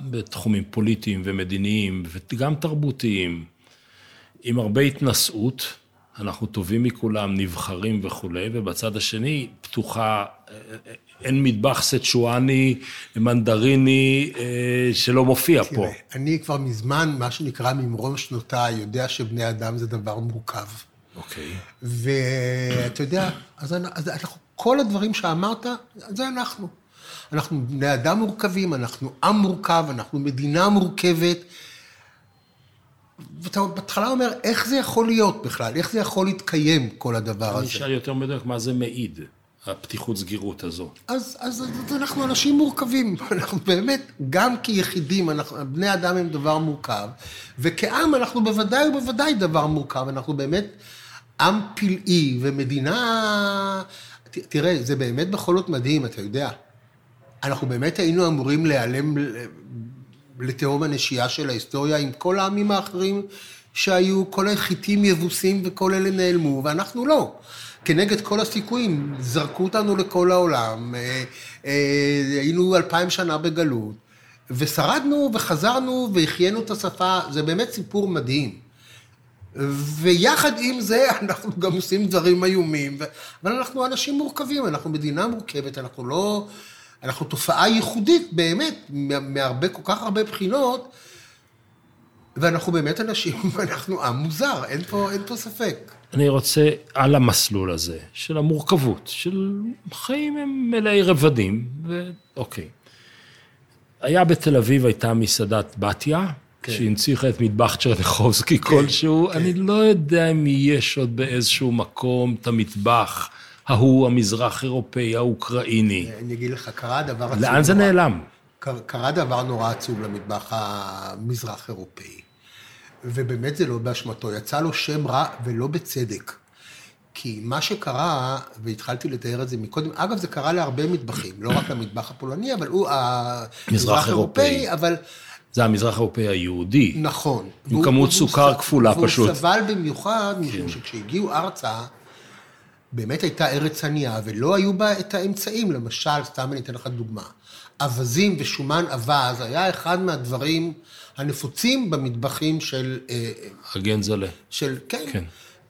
בתחומים פוליטיים ומדיניים, וגם תרבותיים, עם הרבה התנסות, אנחנו טובים מכולם, נבחרים וכו', ובצד השני, פתוחה... אין מטבח סצ'ואני, מנדריני, שלא מופיע פה. תראה, אני כבר מזמן, מה שנקרא ממרום שנותיי, יודע שבני אדם זה דבר מורכב. אוקיי. ואתה יודע, אז אנחנו, כל הדברים שאמרת, זה אנחנו. אנחנו בני אדם מורכבים, אנחנו עם מורכב, אנחנו מדינה מורכבת. ואתה בהתחלה אומר, איך זה יכול להיות בכלל? איך זה יכול להתקיים כל הדבר הזה? אני אשאל יותר מדויק, מה זה מעיד? הפתיחות סגירות הזו. אז, אז, אז אנחנו אנשים מורכבים, אנחנו באמת, גם כיחידים, אנחנו, בני אדם הם דבר מורכב, וכעם אנחנו בוודאי ובוודאי דבר מורכב, אנחנו באמת עם פלאי, ומדינה, ת, תראה, זה באמת בכל זאת מדהים, אתה יודע, אנחנו באמת היינו אמורים להיעלם לתהום הנשייה של ההיסטוריה, עם כל העמים האחרים שהיו, כל החיטים יבוסים וכל אלה נעלמו, ואנחנו לא. כנגד כל הסיכויים, זרקו אותנו לכל העולם, היינו אלפיים שנה בגלות, ושרדנו וחזרנו והחיינו את השפה, זה באמת סיפור מדהים. ויחד עם זה אנחנו גם עושים דברים איומים, אבל אנחנו אנשים מורכבים, אנחנו מדינה מורכבת, אנחנו לא, אנחנו תופעה ייחודית באמת, מהרבה, כל כך הרבה בחינות, ואנחנו באמת אנשים, אנחנו עם מוזר, אין פה, אין פה ספק. אני רוצה על המסלול הזה, של המורכבות, של חיים הם מלאי רבדים, ואוקיי. היה בתל אביב, הייתה מסעדת בתיה, כן. שהנציחה את מטבח טשרנחובסקי כן, כלשהו, כן. אני לא יודע אם יש עוד באיזשהו מקום את המטבח, ההוא המזרח אירופאי, האוקראיני. אני אגיד לך, קרה דבר עצוב נורא. לאן זה נעלם? קרה דבר נורא עצוב למטבח המזרח אירופאי. ובאמת זה לא באשמתו, יצא לו שם רע ולא בצדק. כי מה שקרה, והתחלתי לתאר את זה מקודם, אגב, זה קרה להרבה מטבחים, לא רק למטבח הפולני, אבל הוא המזרח אירופאי, אבל... זה המזרח האירופאי היהודי. נכון. עם כמות סוכר כפולה פשוט. והוא סבל במיוחד, משום שכשהגיעו ארצה, באמת הייתה ארץ ענייה, ולא היו בה את האמצעים, למשל, סתם אני אתן לך דוגמה, אבזים ושומן אבז, היה אחד מהדברים הנפוצים במטבחים של... הגן זלה. של, כן. כן.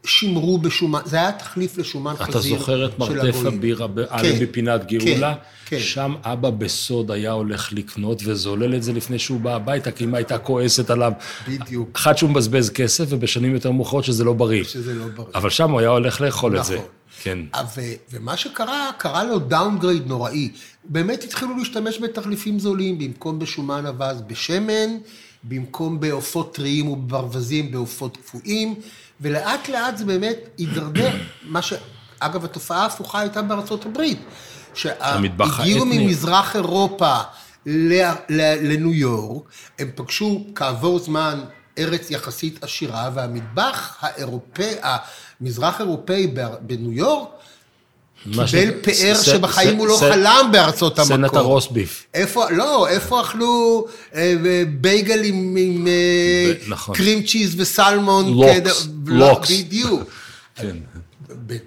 שימרו בשומן, זה היה תחליף לשומן חזיר של הגויים. אתה זוכר את מרדף הבירה, עלי בפינת גאולה? שם אבא בסוד היה הולך לקנות, וזולל את זה לפני שהוא בא הביתה, כי אמא הייתה כועסת עליו. בדיוק. אחד שהוא מבזבז כסף, ובשנים יותר מאוחרות שזה לא בריא. שזה לא בריא. אבל שם הוא היה הולך לאכול את זה. כן. ומה שקרה, קרה לו דאונגרייד נוראי. באמת התחילו להשתמש בתחליפים זולים, במקום בשומן אבז בשמן, במקום בעופות טריים וברווזים בעופות קפואים, ולאט לאט זה באמת ידרדר, מה ש... אגב, התופעה ההפוכה הייתה בארצות הברית, שהגיעו ממזרח אירופה לניו יורק, הם פגשו כעבור זמן ארץ יחסית עשירה, והמטבח האירופאי, המזרח אירופאי בניו יורק, קיבל פאר שבחיים הוא לא חלם בארצות המקור. סנטר רוסביף. לא, איפה אכלו בייגל עם קרים צ'יז וסלמון. לוקס, לוקס. בדיוק.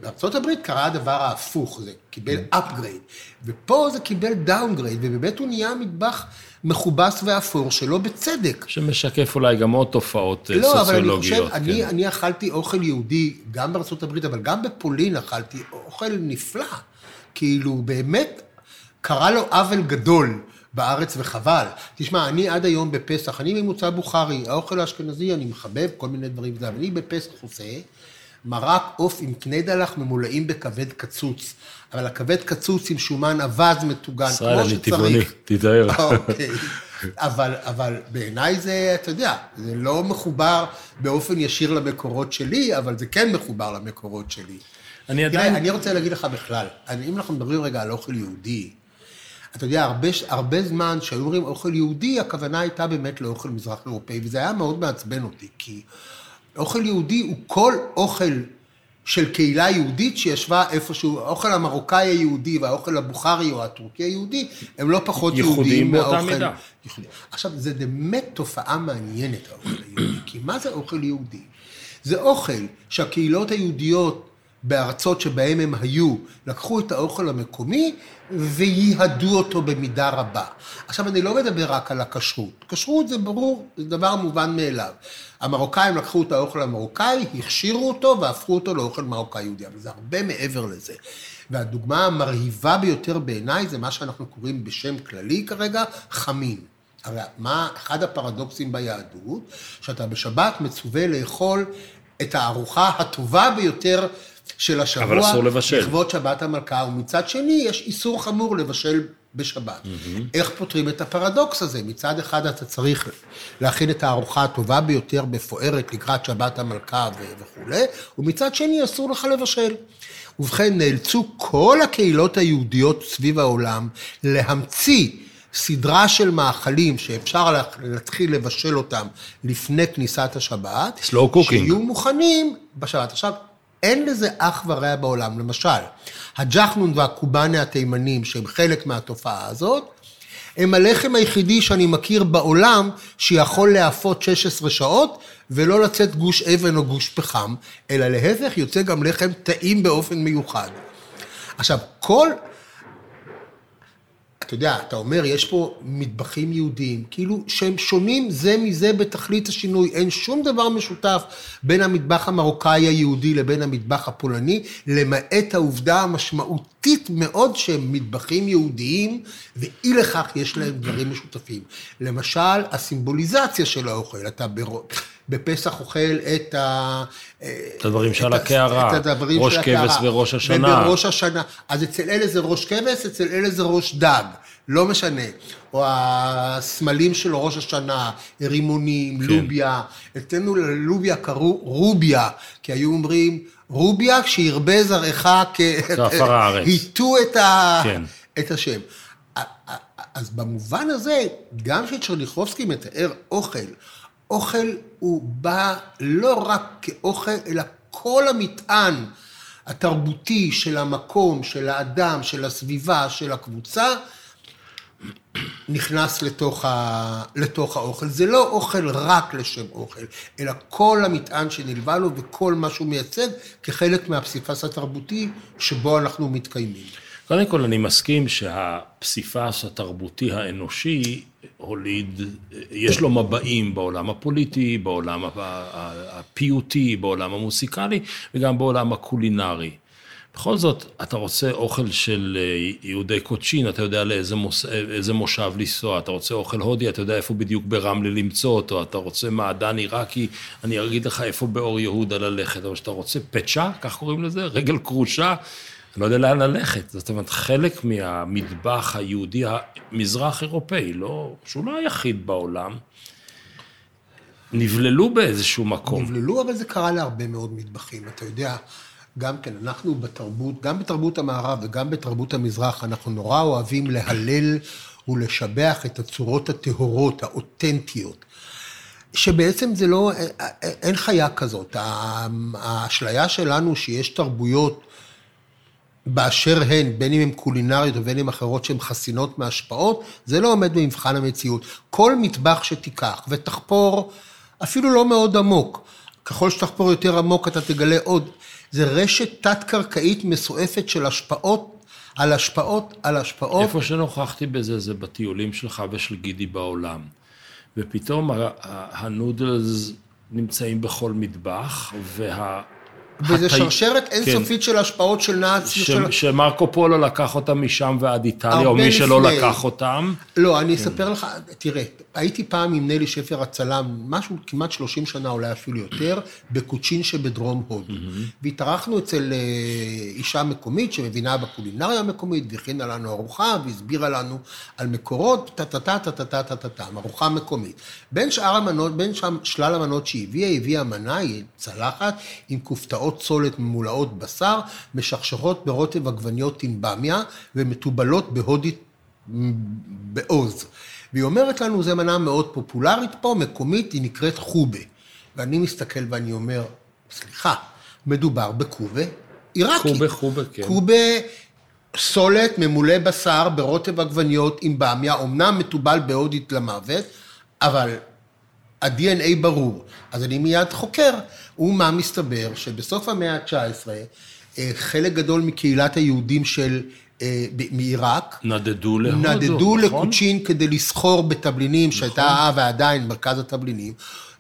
בארצות הברית קרה הדבר ההפוך, זה קיבל אפגרייד, ופה זה קיבל דאונגרייד, ובאמת הוא נהיה מטבח מחובס ואפור, שלא בצדק. שמשקף אולי גם עוד תופעות סוציולוגיות. לא, אבל אני חושב, אני, אני אכלתי אוכל יהודי, גם בארצות הברית, אבל גם בפולין אכלתי אוכל נפלא. כאילו, באמת, קרה לו עוול גדול בארץ וחבל. תשמע, אני עד היום בפסח, אני ממוצא בוכרי, האוכל האשכנזי, אני מחבב כל מיני דברים וזה, אבל אני בפסח עושה מרק עוף עם קנדלח ממולאים בכבד קצוץ. אבל הכבד קצוץ עם שומן אבז מתוגן, ישראל, כמו שצריך. ישראל, אני טבעוני, תתאר. אוקיי. אבל, אבל בעיניי זה, אתה יודע, זה לא מחובר באופן ישיר למקורות שלי, אבל זה כן מחובר למקורות שלי. אני עדיין... תראה, אני רוצה להגיד לך בכלל, אני, אם אנחנו מדברים רגע על אוכל יהודי, אתה יודע, הרבה, הרבה זמן שהיו אומרים אוכל יהודי, הכוונה הייתה באמת לאוכל מזרח אירופאי, וזה היה מאוד מעצבן אותי, כי אוכל יהודי הוא כל אוכל של קהילה יהודית שישבה איפשהו, האוכל המרוקאי היהודי והאוכל הבוכרי או הטורקי היהודי, הם לא פחות יהודים מהאוכל. עכשיו, זה באמת תופעה מעניינת, האוכל היהודי, כי מה זה אוכל יהודי? זה אוכל שהקהילות היהודיות בארצות שבהם הם היו, לקחו את האוכל המקומי וייהדו אותו במידה רבה. עכשיו, אני לא מדבר רק על הכשרות. כשרות זה ברור, זה דבר מובן מאליו. המרוקאים לקחו את האוכל המרוקאי, הכשירו אותו והפכו אותו לאוכל מרוקאי יהודי, אבל זה הרבה מעבר לזה. והדוגמה המרהיבה ביותר בעיניי זה מה שאנחנו קוראים בשם כללי כרגע, חמין. הרי מה, אחד הפרדוקסים ביהדות, שאתה בשבת מצווה לאכול את הארוחה הטובה ביותר של השבוע, לכבוד שבת המלכה, ומצד שני יש איסור חמור לבשל בשבת. Mm-hmm. איך פותרים את הפרדוקס הזה? מצד אחד אתה צריך להכין את הארוחה הטובה ביותר בפוארת לקראת שבת המלכה וכו', ומצד שני אסור לך לבשל. ובכן, נאלצו כל הקהילות היהודיות סביב העולם להמציא סדרה של מאכלים שאפשר להתחיל לבשל אותם לפני כניסת השבת, slow cooking, שיהיו מוכנים בשבת. עכשיו, אין לזה אח ורע בעולם. למשל, הג'חנון והקובאנה התימנים, שהם חלק מהתופעה הזאת, הם הלחם היחידי שאני מכיר בעולם, שיכול להפות שש עשרה שעות, ולא לצאת גוש אבן או גוש פחם, אלא להפך יוצא גם לחם טעים באופן מיוחד. עכשיו, כל... אתה יודע, אתה אומר, יש פה מטבחים יהודיים, כאילו שהם שונים זה מזה בתכלית השינוי, אין שום דבר משותף בין המטבח המרוקאי היהודי לבין המטבח הפולני, למעט העובדה המשמעותית מאוד שהם מטבחים יהודיים, ואי לכך יש להם דברים משותפים. למשל, הסימבוליזציה של האוכל, אתה ברוב... בפסח אוכל את ה... את הדברים של הקערה, ראש כבש וראש השנה. ובראש השנה. אז אצל אלה זה ראש כבש, אצל אלה זה ראש דג, לא משנה. או הסמלים של ראש השנה, רימונים, לוביה. אצלנו ללוביה קראו רוביה, כי היו אומרים, רוביה כשירבה זרעך, כעפר הארץ. היטו את השם. אז במובן הזה, גם שטשרניחובסקי מתאר אוכל, אוכל הוא בא לא רק כאוכל, אלא כל המטען התרבותי של המקום, של האדם, של הסביבה, של הקבוצה, נכנס לתוך, ה... לתוך האוכל. זה לא אוכל רק לשם אוכל, אלא כל המטען שנלווה לו וכל מה שהוא מייצג כחלק מהפסיפס התרבותי שבו אנחנו מתקיימים. קודם כל אני מסכים שהפסיפס התרבותי האנושי הוליד, יש לו מבאים בעולם הפוליטי, בעולם הפיוטי, בעולם המוסיקלי וגם בעולם הקולינרי. בכל זאת, אתה רוצה אוכל של יהודי קוצ'ין, אתה יודע לאיזה מוס, איזה מושב לנסוע, אתה רוצה אוכל הודי, אתה יודע איפה בדיוק ברמלה למצוא אותו, אתה רוצה מעדן עיראקי, אני אגיד לך איפה באור יהודה ללכת, או שאתה רוצה פצ'ה, כך קוראים לזה, רגל קרושה, לא יודע לאן ללכת. זאת אומרת, חלק מהמטבח היהודי המזרח אירופאי, לא, שהוא לא היחיד בעולם, נבללו באיזשהו מקום. נבללו, אבל זה קרה להרבה מאוד מטבחים, אתה יודע, גם כן, אנחנו בתרבות, גם בתרבות המערב וגם בתרבות המזרח, אנחנו נורא אוהבים להלל ולשבח את הצורות הטהורות, האותנטיות, שבעצם זה לא, אין חיה כזאת. האשליה שלנו שיש תרבויות באשר הן, בין אם הן קולינריות ובין אם אחרות שהן חסינות מהשפעות, זה לא עומד במבחן המציאות. כל מטבח שתיקח ותחפור, אפילו לא מאוד עמוק, ככל שתחפור יותר עמוק אתה תגלה עוד, זה רשת תת-קרקעית מסועפת של השפעות, על השפעות, על השפעות. איפה שנוכחתי בזה, זה בטיולים שלך ושל גידי בעולם. ופתאום הנודלס נמצאים בכל מטבח, וה... וזה התי... שרשרת אינסופית כן, של השפעות של נאצ... ש... של... שמרקו פולו לקח אותם משם ועד איטליה, או מי לפני. שלא לקח אותם. לא, אני כן. אספר לך, תראה, הייתי פעם עם נלי שפר הצלם, משהו כמעט שלושים שנה, אולי אפילו יותר, בקוצ'ין שבדרום הודו. והתארחנו אצל אישה מקומית, שמבינה בקולינריה המקומית, והכינה לנו ארוחה, והסבירה לנו על מקורות, טה-טה-טה-טה-טה-טה-טה, ארוחה מקומית. בין שאר המנות, בין שלל המנות שהביאה, הביאה מנה, היא צלחת, עם כופתאות צולת ממולאות בשר, משכשכות ברוטב עגבניות טינבמיה, ומטובלות בהודית בעוז. והיא אומרת לנו, זה מנה מאוד פופולרית פה, מקומית, היא נקראת חובה. ואני מסתכל ואני אומר, סליחה, מדובר בקובה עיראקי. חובה, חובה, כן. קובה סולת ממולא בשר ברוטב עגבניות עם במיה, אומנם מטובל בהודית למוות, אבל ה-די אן איי ברור. אז אני מיד חוקר. ומה מסתבר שבסוף המאה ה-תשע עשרה, חלק גדול מקהילת היהודים של מעיראק, נדדו להודו, נדדו לקוצ'ין נכון? כדי לסחור בתבלינים, נכון. שהייתה ועדיין מרכז התבלינים,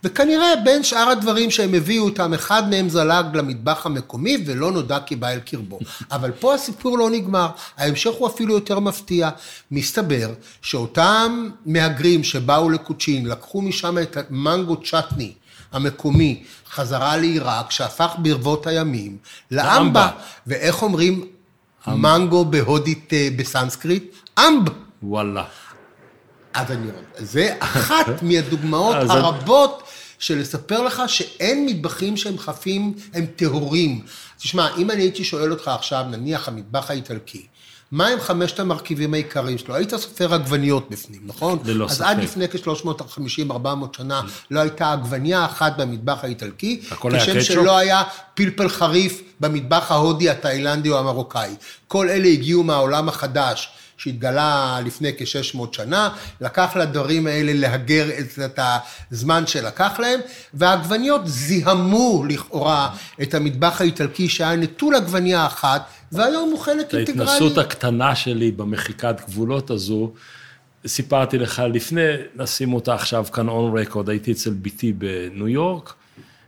וכנראה בין שאר הדברים שהם הביאו אותם, אחד מהם זלג למטבח המקומי, ולא נודע כי בא אל קרבו. אבל פה הסיפור לא נגמר, ההמשך הוא אפילו יותר מפתיע. מסתבר שאותם מהגרים שבאו לקוצ'ין, לקחו משם את המנגו צ'טני, המקומי, חזרה לעיראק, שהפך ברבות הימים, לאמבה. ואיך אומרים מנגו בהודית בסנסקריט? אמב. וואלה. אז אני רואה, זה אחת מהדוגמאות הרבות של לספר לך שאין מטבחים שהם חפים, הם טהורים. תשמע, אם אני הייתי שואל אותך עכשיו, נניח המטבח האיטלקי, מה הם חמשת המרכיבים העיקריים שלו? היית סופר עגבניות בפנים, נכון? ללא ספק. אז עד לפני כ-שלוש מאות וחמישים עד ארבע מאות שנה לא הייתה עגבניה אחת במטבח האיטלקי, כשם שלא היה פלפל חריף במטבח ההודי, התאילנדי או המרוקאי. כל אלה הגיעו מהעולם החדש, שהתגלה לפני כ-שש מאות שנה, לקח לדברים האלה להגר את הזמן שלקח להם, והעגבניות זיהמו לכאורה את המטבח האיטלקי, שהיה נטול עגבניה אחת, והיום הוא חלק אינטגרלי. ההתנסות הקטנה שלי במחיקת גבולות הזו, סיפרתי לך לפני, נשים אותה עכשיו כאן און רקורד, הייתי אצל ביתי בניו יורק,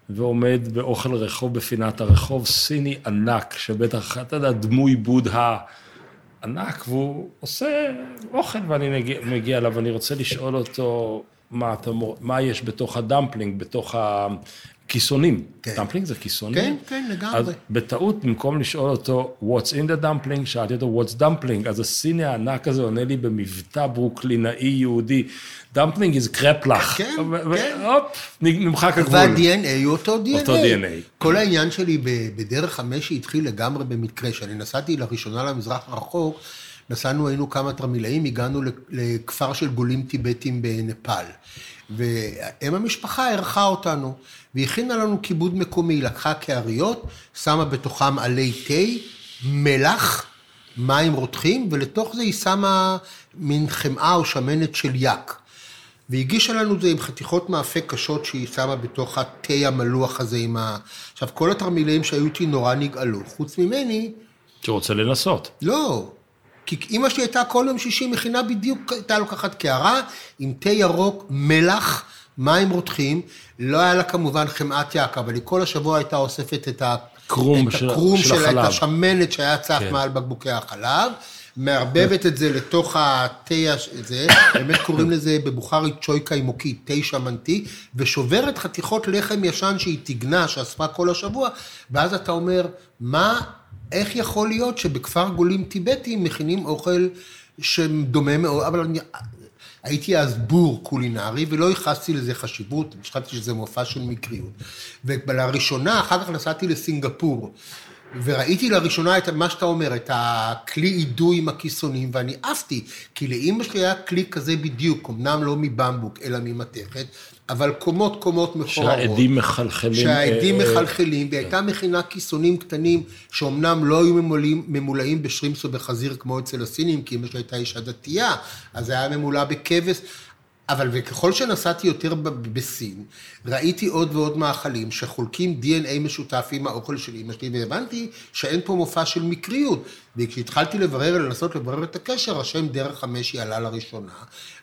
ועומד באוכל רחוב, בפינת הרחוב, סיני ענק, שבטח, אתה יודע, דמוי בודהה, ענק, והוא עושה אוכל, ואני מגיע, מגיע אליו, ואני רוצה לשאול אותו, מה, אתה, מה יש בתוך הדמפלינג, בתוך הכיסונים. כן. דמפלינג זה כיסונים. כן, כן, לגמרי. אז בטעות, במקום לשאול אותו, what's in the dumpling, שאלתי אותו, what's dumpling, אז הסיני הענק הזה עונה לי במבטא ברוקלינאי יהודי, dumpling is קרפלח. כן, ו- כן. והופ, נמחק הגבול. וה-די אן איי הוא אותו די אן איי. אותו די אן איי. כל העניין שלי בדרך חמש שהתחיל לגמרי במקרה, שאני נסעתי לראשונה למזרח הרחוק, נסענו, היינו כמה תרמילאים, הגענו לכפר של גולים טיבטים בנפאל, והם המשפחה ערכה אותנו, והכינה לנו כיבוד מקומי, לקחה כעריות, שמה בתוכם עלי תי, מלח, מים רותחים, ולתוך זה היא שמה מין חמאה או שמנת של יק. והגישה לנו זה עם חתיכות מאפה קשות שהיא שמה בתוך התי המלוח הזה עם ה... עכשיו, כל התרמילאים שהיו איתי נורא נגעלו, חוץ ממני... שרוצה לנסות. לא, כי אמא שלי הייתה כל יום שישי מכינה בדיוק, הייתה לוקחת קערה עם תי ירוק, מלח, מים רותחים, לא היה לה כמובן חמאת יק, אבל היא כל השבוע הייתה אוספת את ה... קרום של, של החלב. את השמנת שהיה צח כן. מעל בקבוקי החלב, מערבבת את זה לתוך התי הזה, באמת קוראים לזה בבוכרית צ'ויקה עימוקי, תי שמנתי, ושוברת חתיכות לחם ישן שהיא תגנה, שאספה כל השבוע, ואז אתה אומר, מה, איך יכול להיות שבכפר גולים טיבטים מכינים אוכל שדומה מאוד, אבל אני... הייתי אז בור קולינרי, ולא ייחסתי לזה חשיבות, חשבתי שזה מופע של מקריות. ולראשונה, אחר כך נסעתי לסינגפור, וראיתי לראשונה את מה שאתה אומר, את הכלי עידוי עם הכיסונים, ואני אהבתי, כי לאמא שלי היה כלי כזה בדיוק, אמנם לא מבמבוק, אלא ממתכת, אבל קומות קומות מכוערות. שהעדים מחלחלים. שהעדים מחלחלים, והייתה מכינה כיסונים קטנים, שאומנם לא היו ממולאים, ממולאים בשרימס או בחזיר, כמו אצל הסינים, כי אמא שלי הייתה אישה דתייה, אז היה ממולא בכבש, אבל וככל שנסעתי יותר בסין, ראיתי עוד ועוד מאכלים שחולקים די אן איי משותף עם האוכל של אמא שלי, והבנתי שאין פה מופע של מקריות, וכשהתחלתי לברר, לנסות לברר את הקשר, השם דרך חמש היא עלה לראשונה,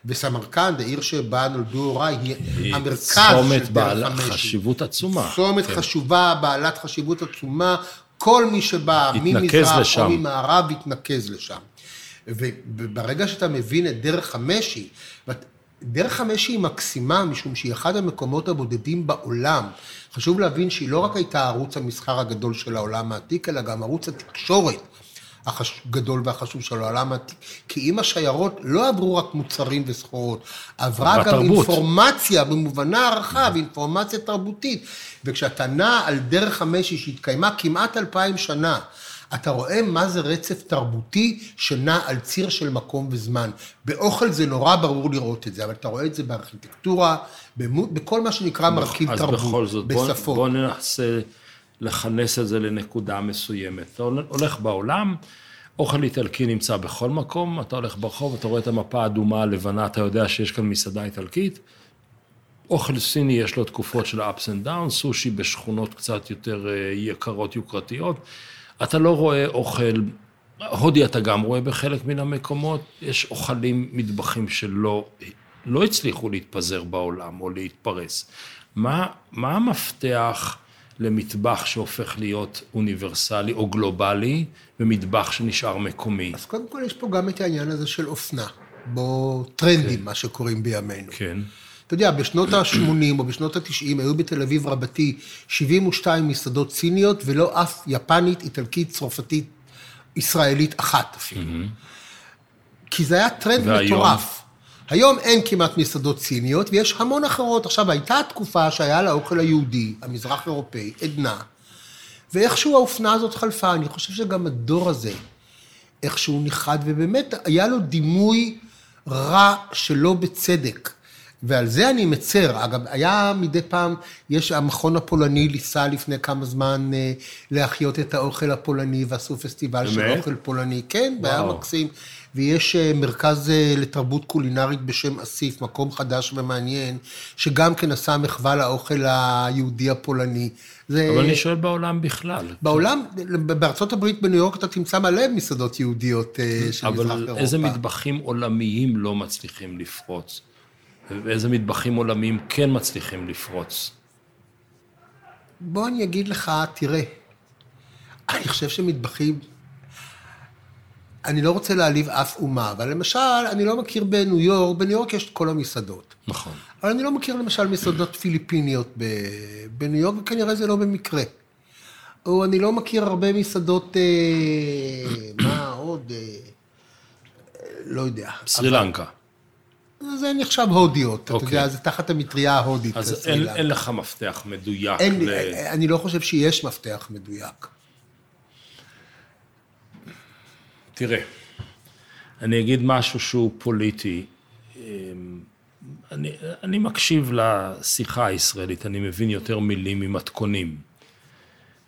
וסמרקנד, העיר שבה נולדו הוריי, היא המרכז של דרך חמש. צומת חשיבות עצומה. צומת כן. חשובה, בעלת חשיבות עצומה, כל מי שבא ממזרח לשם. או ממערב התנקז לשם. וברגע שאתה מבין את דרך חמש היא, דרך חמש היא מקסימה, משום שהיא אחד המקומות הבודדים בעולם. חשוב להבין שהיא לא רק הייתה ערוץ המסחר הגדול של העולם העתיק, אלא גם ערוץ התקשורת הגדול והחשוב של העולם העתיק. כי עם השיירות לא עברו רק מוצרים וסחורות, עברה גם תרבות. אינפורמציה במובנה הרחב, אינפורמציה תרבותית. וכשאתה נע על דרך חמש היא שהתקיימה כמעט אלפיים שנה, אתה רואה מה זה רצף תרבותי שנע על ציר של מקום וזמן. באוכל זה נורא ברור לראות את זה, אבל אתה רואה את זה בארכיטקטורה, בכל מה שנקרא מרכיב תרבות, בספות. אז בכל זאת, בוא, בוא ננסה לכנס את זה לנקודה מסוימת. אתה הולך בעולם, אוכל איטלקי נמצא בכל מקום, אתה הולך ברחוב, אתה רואה את המפה האדומה הלבנה, אתה יודע שיש כאן מסעדה איטלקית, אוכל סיני יש לו תקופות של ups and downs, סושי בשכונות קצת יותר יקרות יוקרתיות, אתה לא רואה אוכל, הודי אתה גם רואה בחלק מן המקומות, יש אוכלים מטבחים שלא לא הצליחו להתפזר בעולם או להתפרס. מה, מה המפתח למטבח שהופך להיות אוניברסלי או גלובלי, ומטבח שנשאר מקומי? אז קודם כל יש פה גם את העניין הזה של אופנה, בו טרנדים, כן. מה שקוראים בימינו. כן. אתה יודע, בשנות ה-שמונים או בשנות ה-תשעים, היו בתל אביב רבתי שבעים ושתיים מסעדות סיניות, ולא אף יפנית, איטלקית, צרפתית, ישראלית אחת אפילו. כי זה היה טרנד מטורף. היום אין כמעט מסעדות סיניות, ויש המון אחרות. עכשיו, הייתה התקופה שהיה לאוכל היהודי, המזרח אירופאי, עדנה, ואיכשהו האופנה הזאת חלפה. אני חושב שגם הדור הזה, איכשהו נחד, ובאמת היה לו דימוי רע שלא בצדק. ועל זה אני מצר, אגב, היה מדי פעם, יש המכון הפולני ליסה לפני כמה זמן אה, להחיות את האוכל הפולני, ועשו פסטיבל באמת? של אוכל פולני, כן, והיה מקסים, ויש אה, מרכז אה, לתרבות קולינרית בשם אסיף, מקום חדש ומעניין, שגם כן עשה מחווה לאוכל היהודי הפולני. זה... אבל אני שואל בעולם בכלל. בעולם, בארצות הברית בניו יורק, אתה תמצא מלא מסעדות יהודיות אה, של מזרח אירופה. אבל איזה מטבחים עולמיים לא מצליחים לפרוץ? ואיזה מטבחים עולמיים כן מצליחים לפרוץ? בוא אני אגיד לך, תראה, אני חושב שמטבחים, אני לא רוצה להעליב אף אומה, אבל למשל, אני לא מכיר בניו יורק, בניו יורק יש את כל המסעדות. נכון. אבל אני לא מכיר למשל מסעדות פיליפיניות בניו יורק, וכנראה זה לא במקרה. או אני לא מכיר הרבה מסעדות, מה עוד, לא יודע. סרי לנקה. זה נחשב הודיות, אתה יודע, זה תחת המטריה ההודית. אז אין לך מפתח מדויק. אני לא חושב שיש מפתח מדויק. תראה, אני אגיד משהו שהוא פוליטי. אני, אני מקשיב לשיחה הישראלית, אני מבין יותר מילים ממתכונים.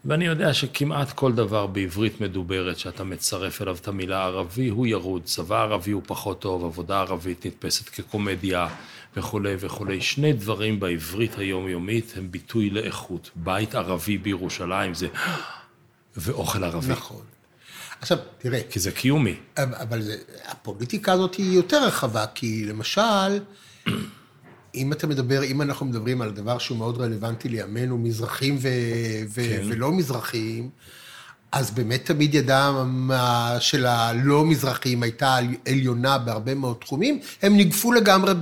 ואני יודע שכמעט כל דבר בעברית מדוברת, שאתה מצרף אליו את המילה ערבי, הוא ירוד. צבא ערבי הוא פחות טוב, עבודה ערבית נתפסת כקומדיה וכו' וכו'. שני דברים בעברית היומיומית הם ביטוי לאיכות. בית ערבי בירושלים זה ואוכל ערבי. נכון. עכשיו, תראה. כי זה קיומי. אבל זה, הפוליטיקה הזאת היא יותר רחבה, כי למשל, אם אתה מדבר, אם אנחנו מדברים על דבר שהוא מאוד רלוונטי לימינו, מזרחים ו- ו- כן. ולא מזרחים, אז באמת תמיד ידם של הלא מזרחים הייתה עליונה בהרבה מאוד תחומים, הם נגפו לגמרי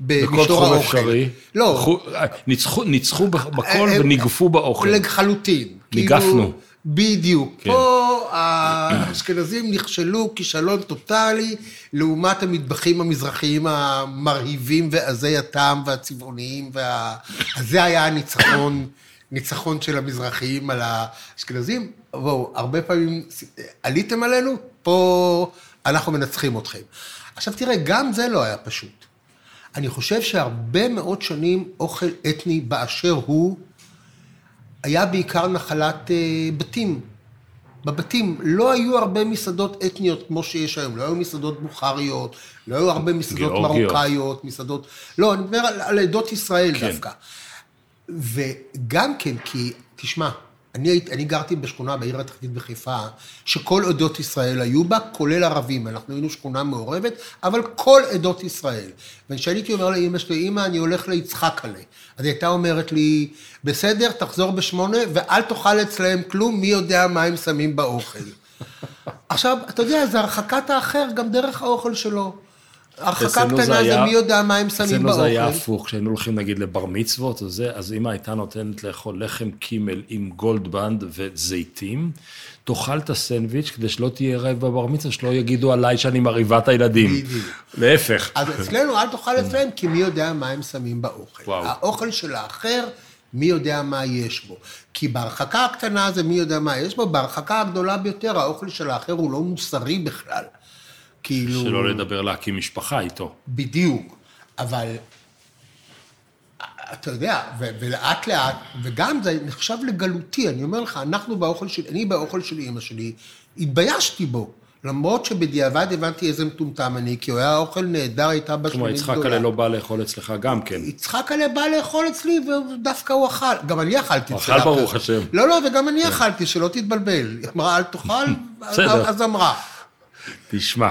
במשטור האוכל. בכל תחום אפשרי? לא. ניצחו, ניצחו בכל ונגפו באוכל. לחלוטין. ניגפנו. כאילו, בדיוק. כן. פה האשכנזים נכשלו כישלון טוטלי לעומת המטבחים המזרחיים המרהיבים ועזי הטעם והצבעוניים, וזה היה הניצחון, ניצחון של המזרחיים על האשכנזים. בואו, הרבה פעמים עליתם עלינו, פה אנחנו מנצחים אתכם. עכשיו תראה, גם זה לא היה פשוט. אני חושב שהרבה מאוד שנים אוכל אתני באשר הוא, היה בעיקר נחלת בתים. בבתים לא היו הרבה מסעדות אתניות כמו שיש היום, לא היו מסעדות בוכריות, לא היו הרבה מסעדות מרוקאיות, מסעדות... לא, אני מדבר על, על עדות ישראל כן. דווקא. וגם כן, כי, תשמע, אני, אני גרתי בשכונה בעיר התחתית בחיפה, שכל עדות ישראל היו בה, כולל ערבים, אנחנו היינו שכונה מעורבת, אבל כל עדות ישראל. וכשהייתי אומר לאמא שלי, אמא, אני הולך ליצחק עלי. אז היא הייתה אומרת לי, בסדר, תחזור בשמונה, ואל תאכל אצלהם כלום, מי יודע מה הם שמים באוכל. עכשיו, אתה יודע, זה הרחקת האחר, גם דרך האוכל שלו. הרחקה קטנה זה מי יודע מה הם שמים באוכל. אצלנו זה היה הפוך, כשהיינו הולכים נגיד לבר מצוות או זה, אז אמא הייתה נותנת לאכול לחם קימל עם גולדבנד וזיתים, תאכל את הסנדוויץ' כדי שלא תהיה רעב בבר מצווה, שלא יגידו עליי שאני מריבה את הילדים. להפך. אז אצלנו אל תאכל אצלם, כי מי יודע מה הם שמים באוכל. האוכל של האחר, מי יודע מה יש בו. כי בהרחקה הקטנה זה מי יודע מה יש בו, בהרחקה הגדולה ביותר, האוכל של האחר הוא לא מוסרי בכלל. כאילו... שלא לדבר להקים משפחה איתו. בדיוק, אבל אתה יודע, ו- ולאט לאט, וגם זה נחשב לגלותי, אני אומר לך, אנחנו באוכל שלי, אני באוכל שלי, אמא שלי, התביישתי בו, למרות שבדיעבד הבנתי איזה מטומטם אני, כי הוא היה אוכל נהדר, הייתה בשמונים גדולה. יצחק עלי לא בא לאכול אצלך גם כן. יצחק עלי בא לאכול אצלי, ודווקא הוא אכל, גם אני אכלתי. הוא אכל ברוך השם. לא, לא, וגם אני אכלתי, שלא תתבלבל. אמרה, אל תאכל, אז אמרה. תשמע.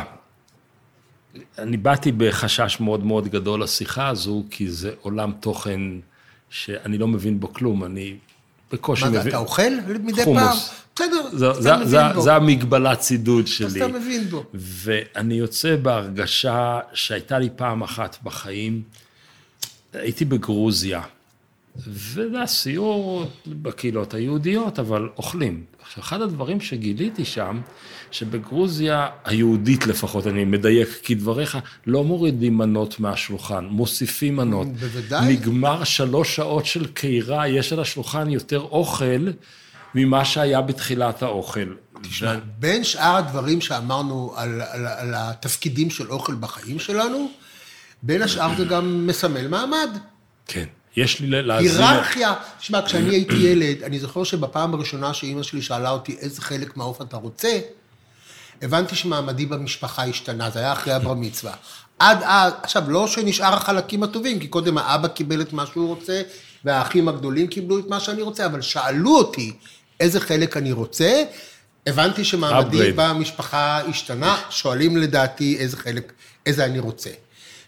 אני באתי בחשש מאוד מאוד גדול לשיחה הזו, כי זה עולם תוכן שאני לא מבין בו כלום, אני בקושי מבין... מה, אתה אוכל מדי פעם? בסדר, זה המגבלת צידוד שלי. אתה מבין בו. ואני יוצא בהרגשה שהייתה לי פעם אחת בחיים, הייתי בגרוזיה, וזה הסיור בקהילות היהודיות, אבל אוכלים. אחד הדברים שגיליתי שם, שבגרוזיה היהודית לפחות, אני מדייק כי דבריך, לא מורידים מנות מהשולחן, מוסיפים מנות. בוודאי. נגמר שלוש שעות של קירה, יש על השולחן יותר אוכל, ממה שהיה בתחילת האוכל. תשמע, ו... בין שאר הדברים שאמרנו על, על, על התפקידים של אוכל בחיים שלנו, בין השאר זה גם מסמל מעמד. כן. יש לי להזין... היררכיה. תשמע, כשאני הייתי ילד, אני זוכר שבפעם הראשונה שאמא שלי שאלה אותי איזה חלק מהעוף אתה רוצה, הבנתי שמעמדי במשפחה השתנה, זה היה אחרי אברהם מצווה. עד אז, עכשיו, לא שנשאר החלקים הטובים, כי קודם האבא קיבל את מה שהוא רוצה, והאחים הגדולים קיבלו את מה שאני רוצה, אבל שאלו אותי איזה חלק אני רוצה, הבנתי שמעמדי במשפחה השתנה, שואלים לדעתי איזה חלק, איזה אני רוצה.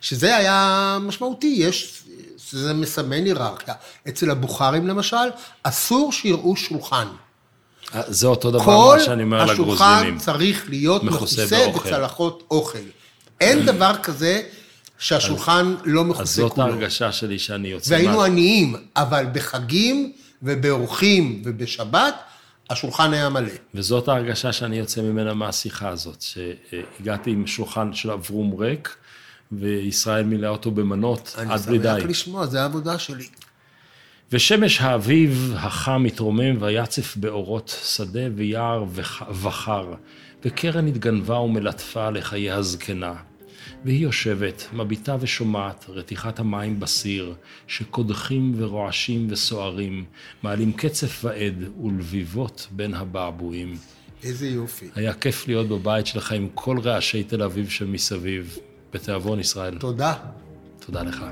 שזה היה משמעותי, יש... זה מסמן היררכיה. אצל הבוכרים למשל, אסור שיראו שולחן. זה אותו דבר מה שאני אומר לגרוזינים. כל השולחן צריך להיות מכוסה בצלחות אוכל. אין דבר כזה שהשולחן לא מכוסה כולו. אז זאת ההרגשה שלי שאני יוצא. והיינו עניים, אבל בחגים ובאורחים ובשבת, השולחן היה מלא. וזאת ההרגשה שאני יוצא ממנה מהשיחה הזאת, שהגעתי עם שולחן של אברום ריק, וישראל מילא אותו במנות עד בלי די. אני שמח לשמוע, זה העבודה שלי. ושמש האביב החם מתרומם, ויצף באורות שדה ויער וחר, וקרן התגנבה ומלטפה לחיי הזקנה. והיא יושבת, מביטה ושומעת רתיחת המים בסיר, שקודחים ורועשים וסוערים, מעלים קצף ועד ולביבות בין הבעבועים. איזה יופי. היה כיף להיות בבית שלך עם כל רעשי תל אביב שמסביב, בתיאבון ישראל. תודה. תודה לך.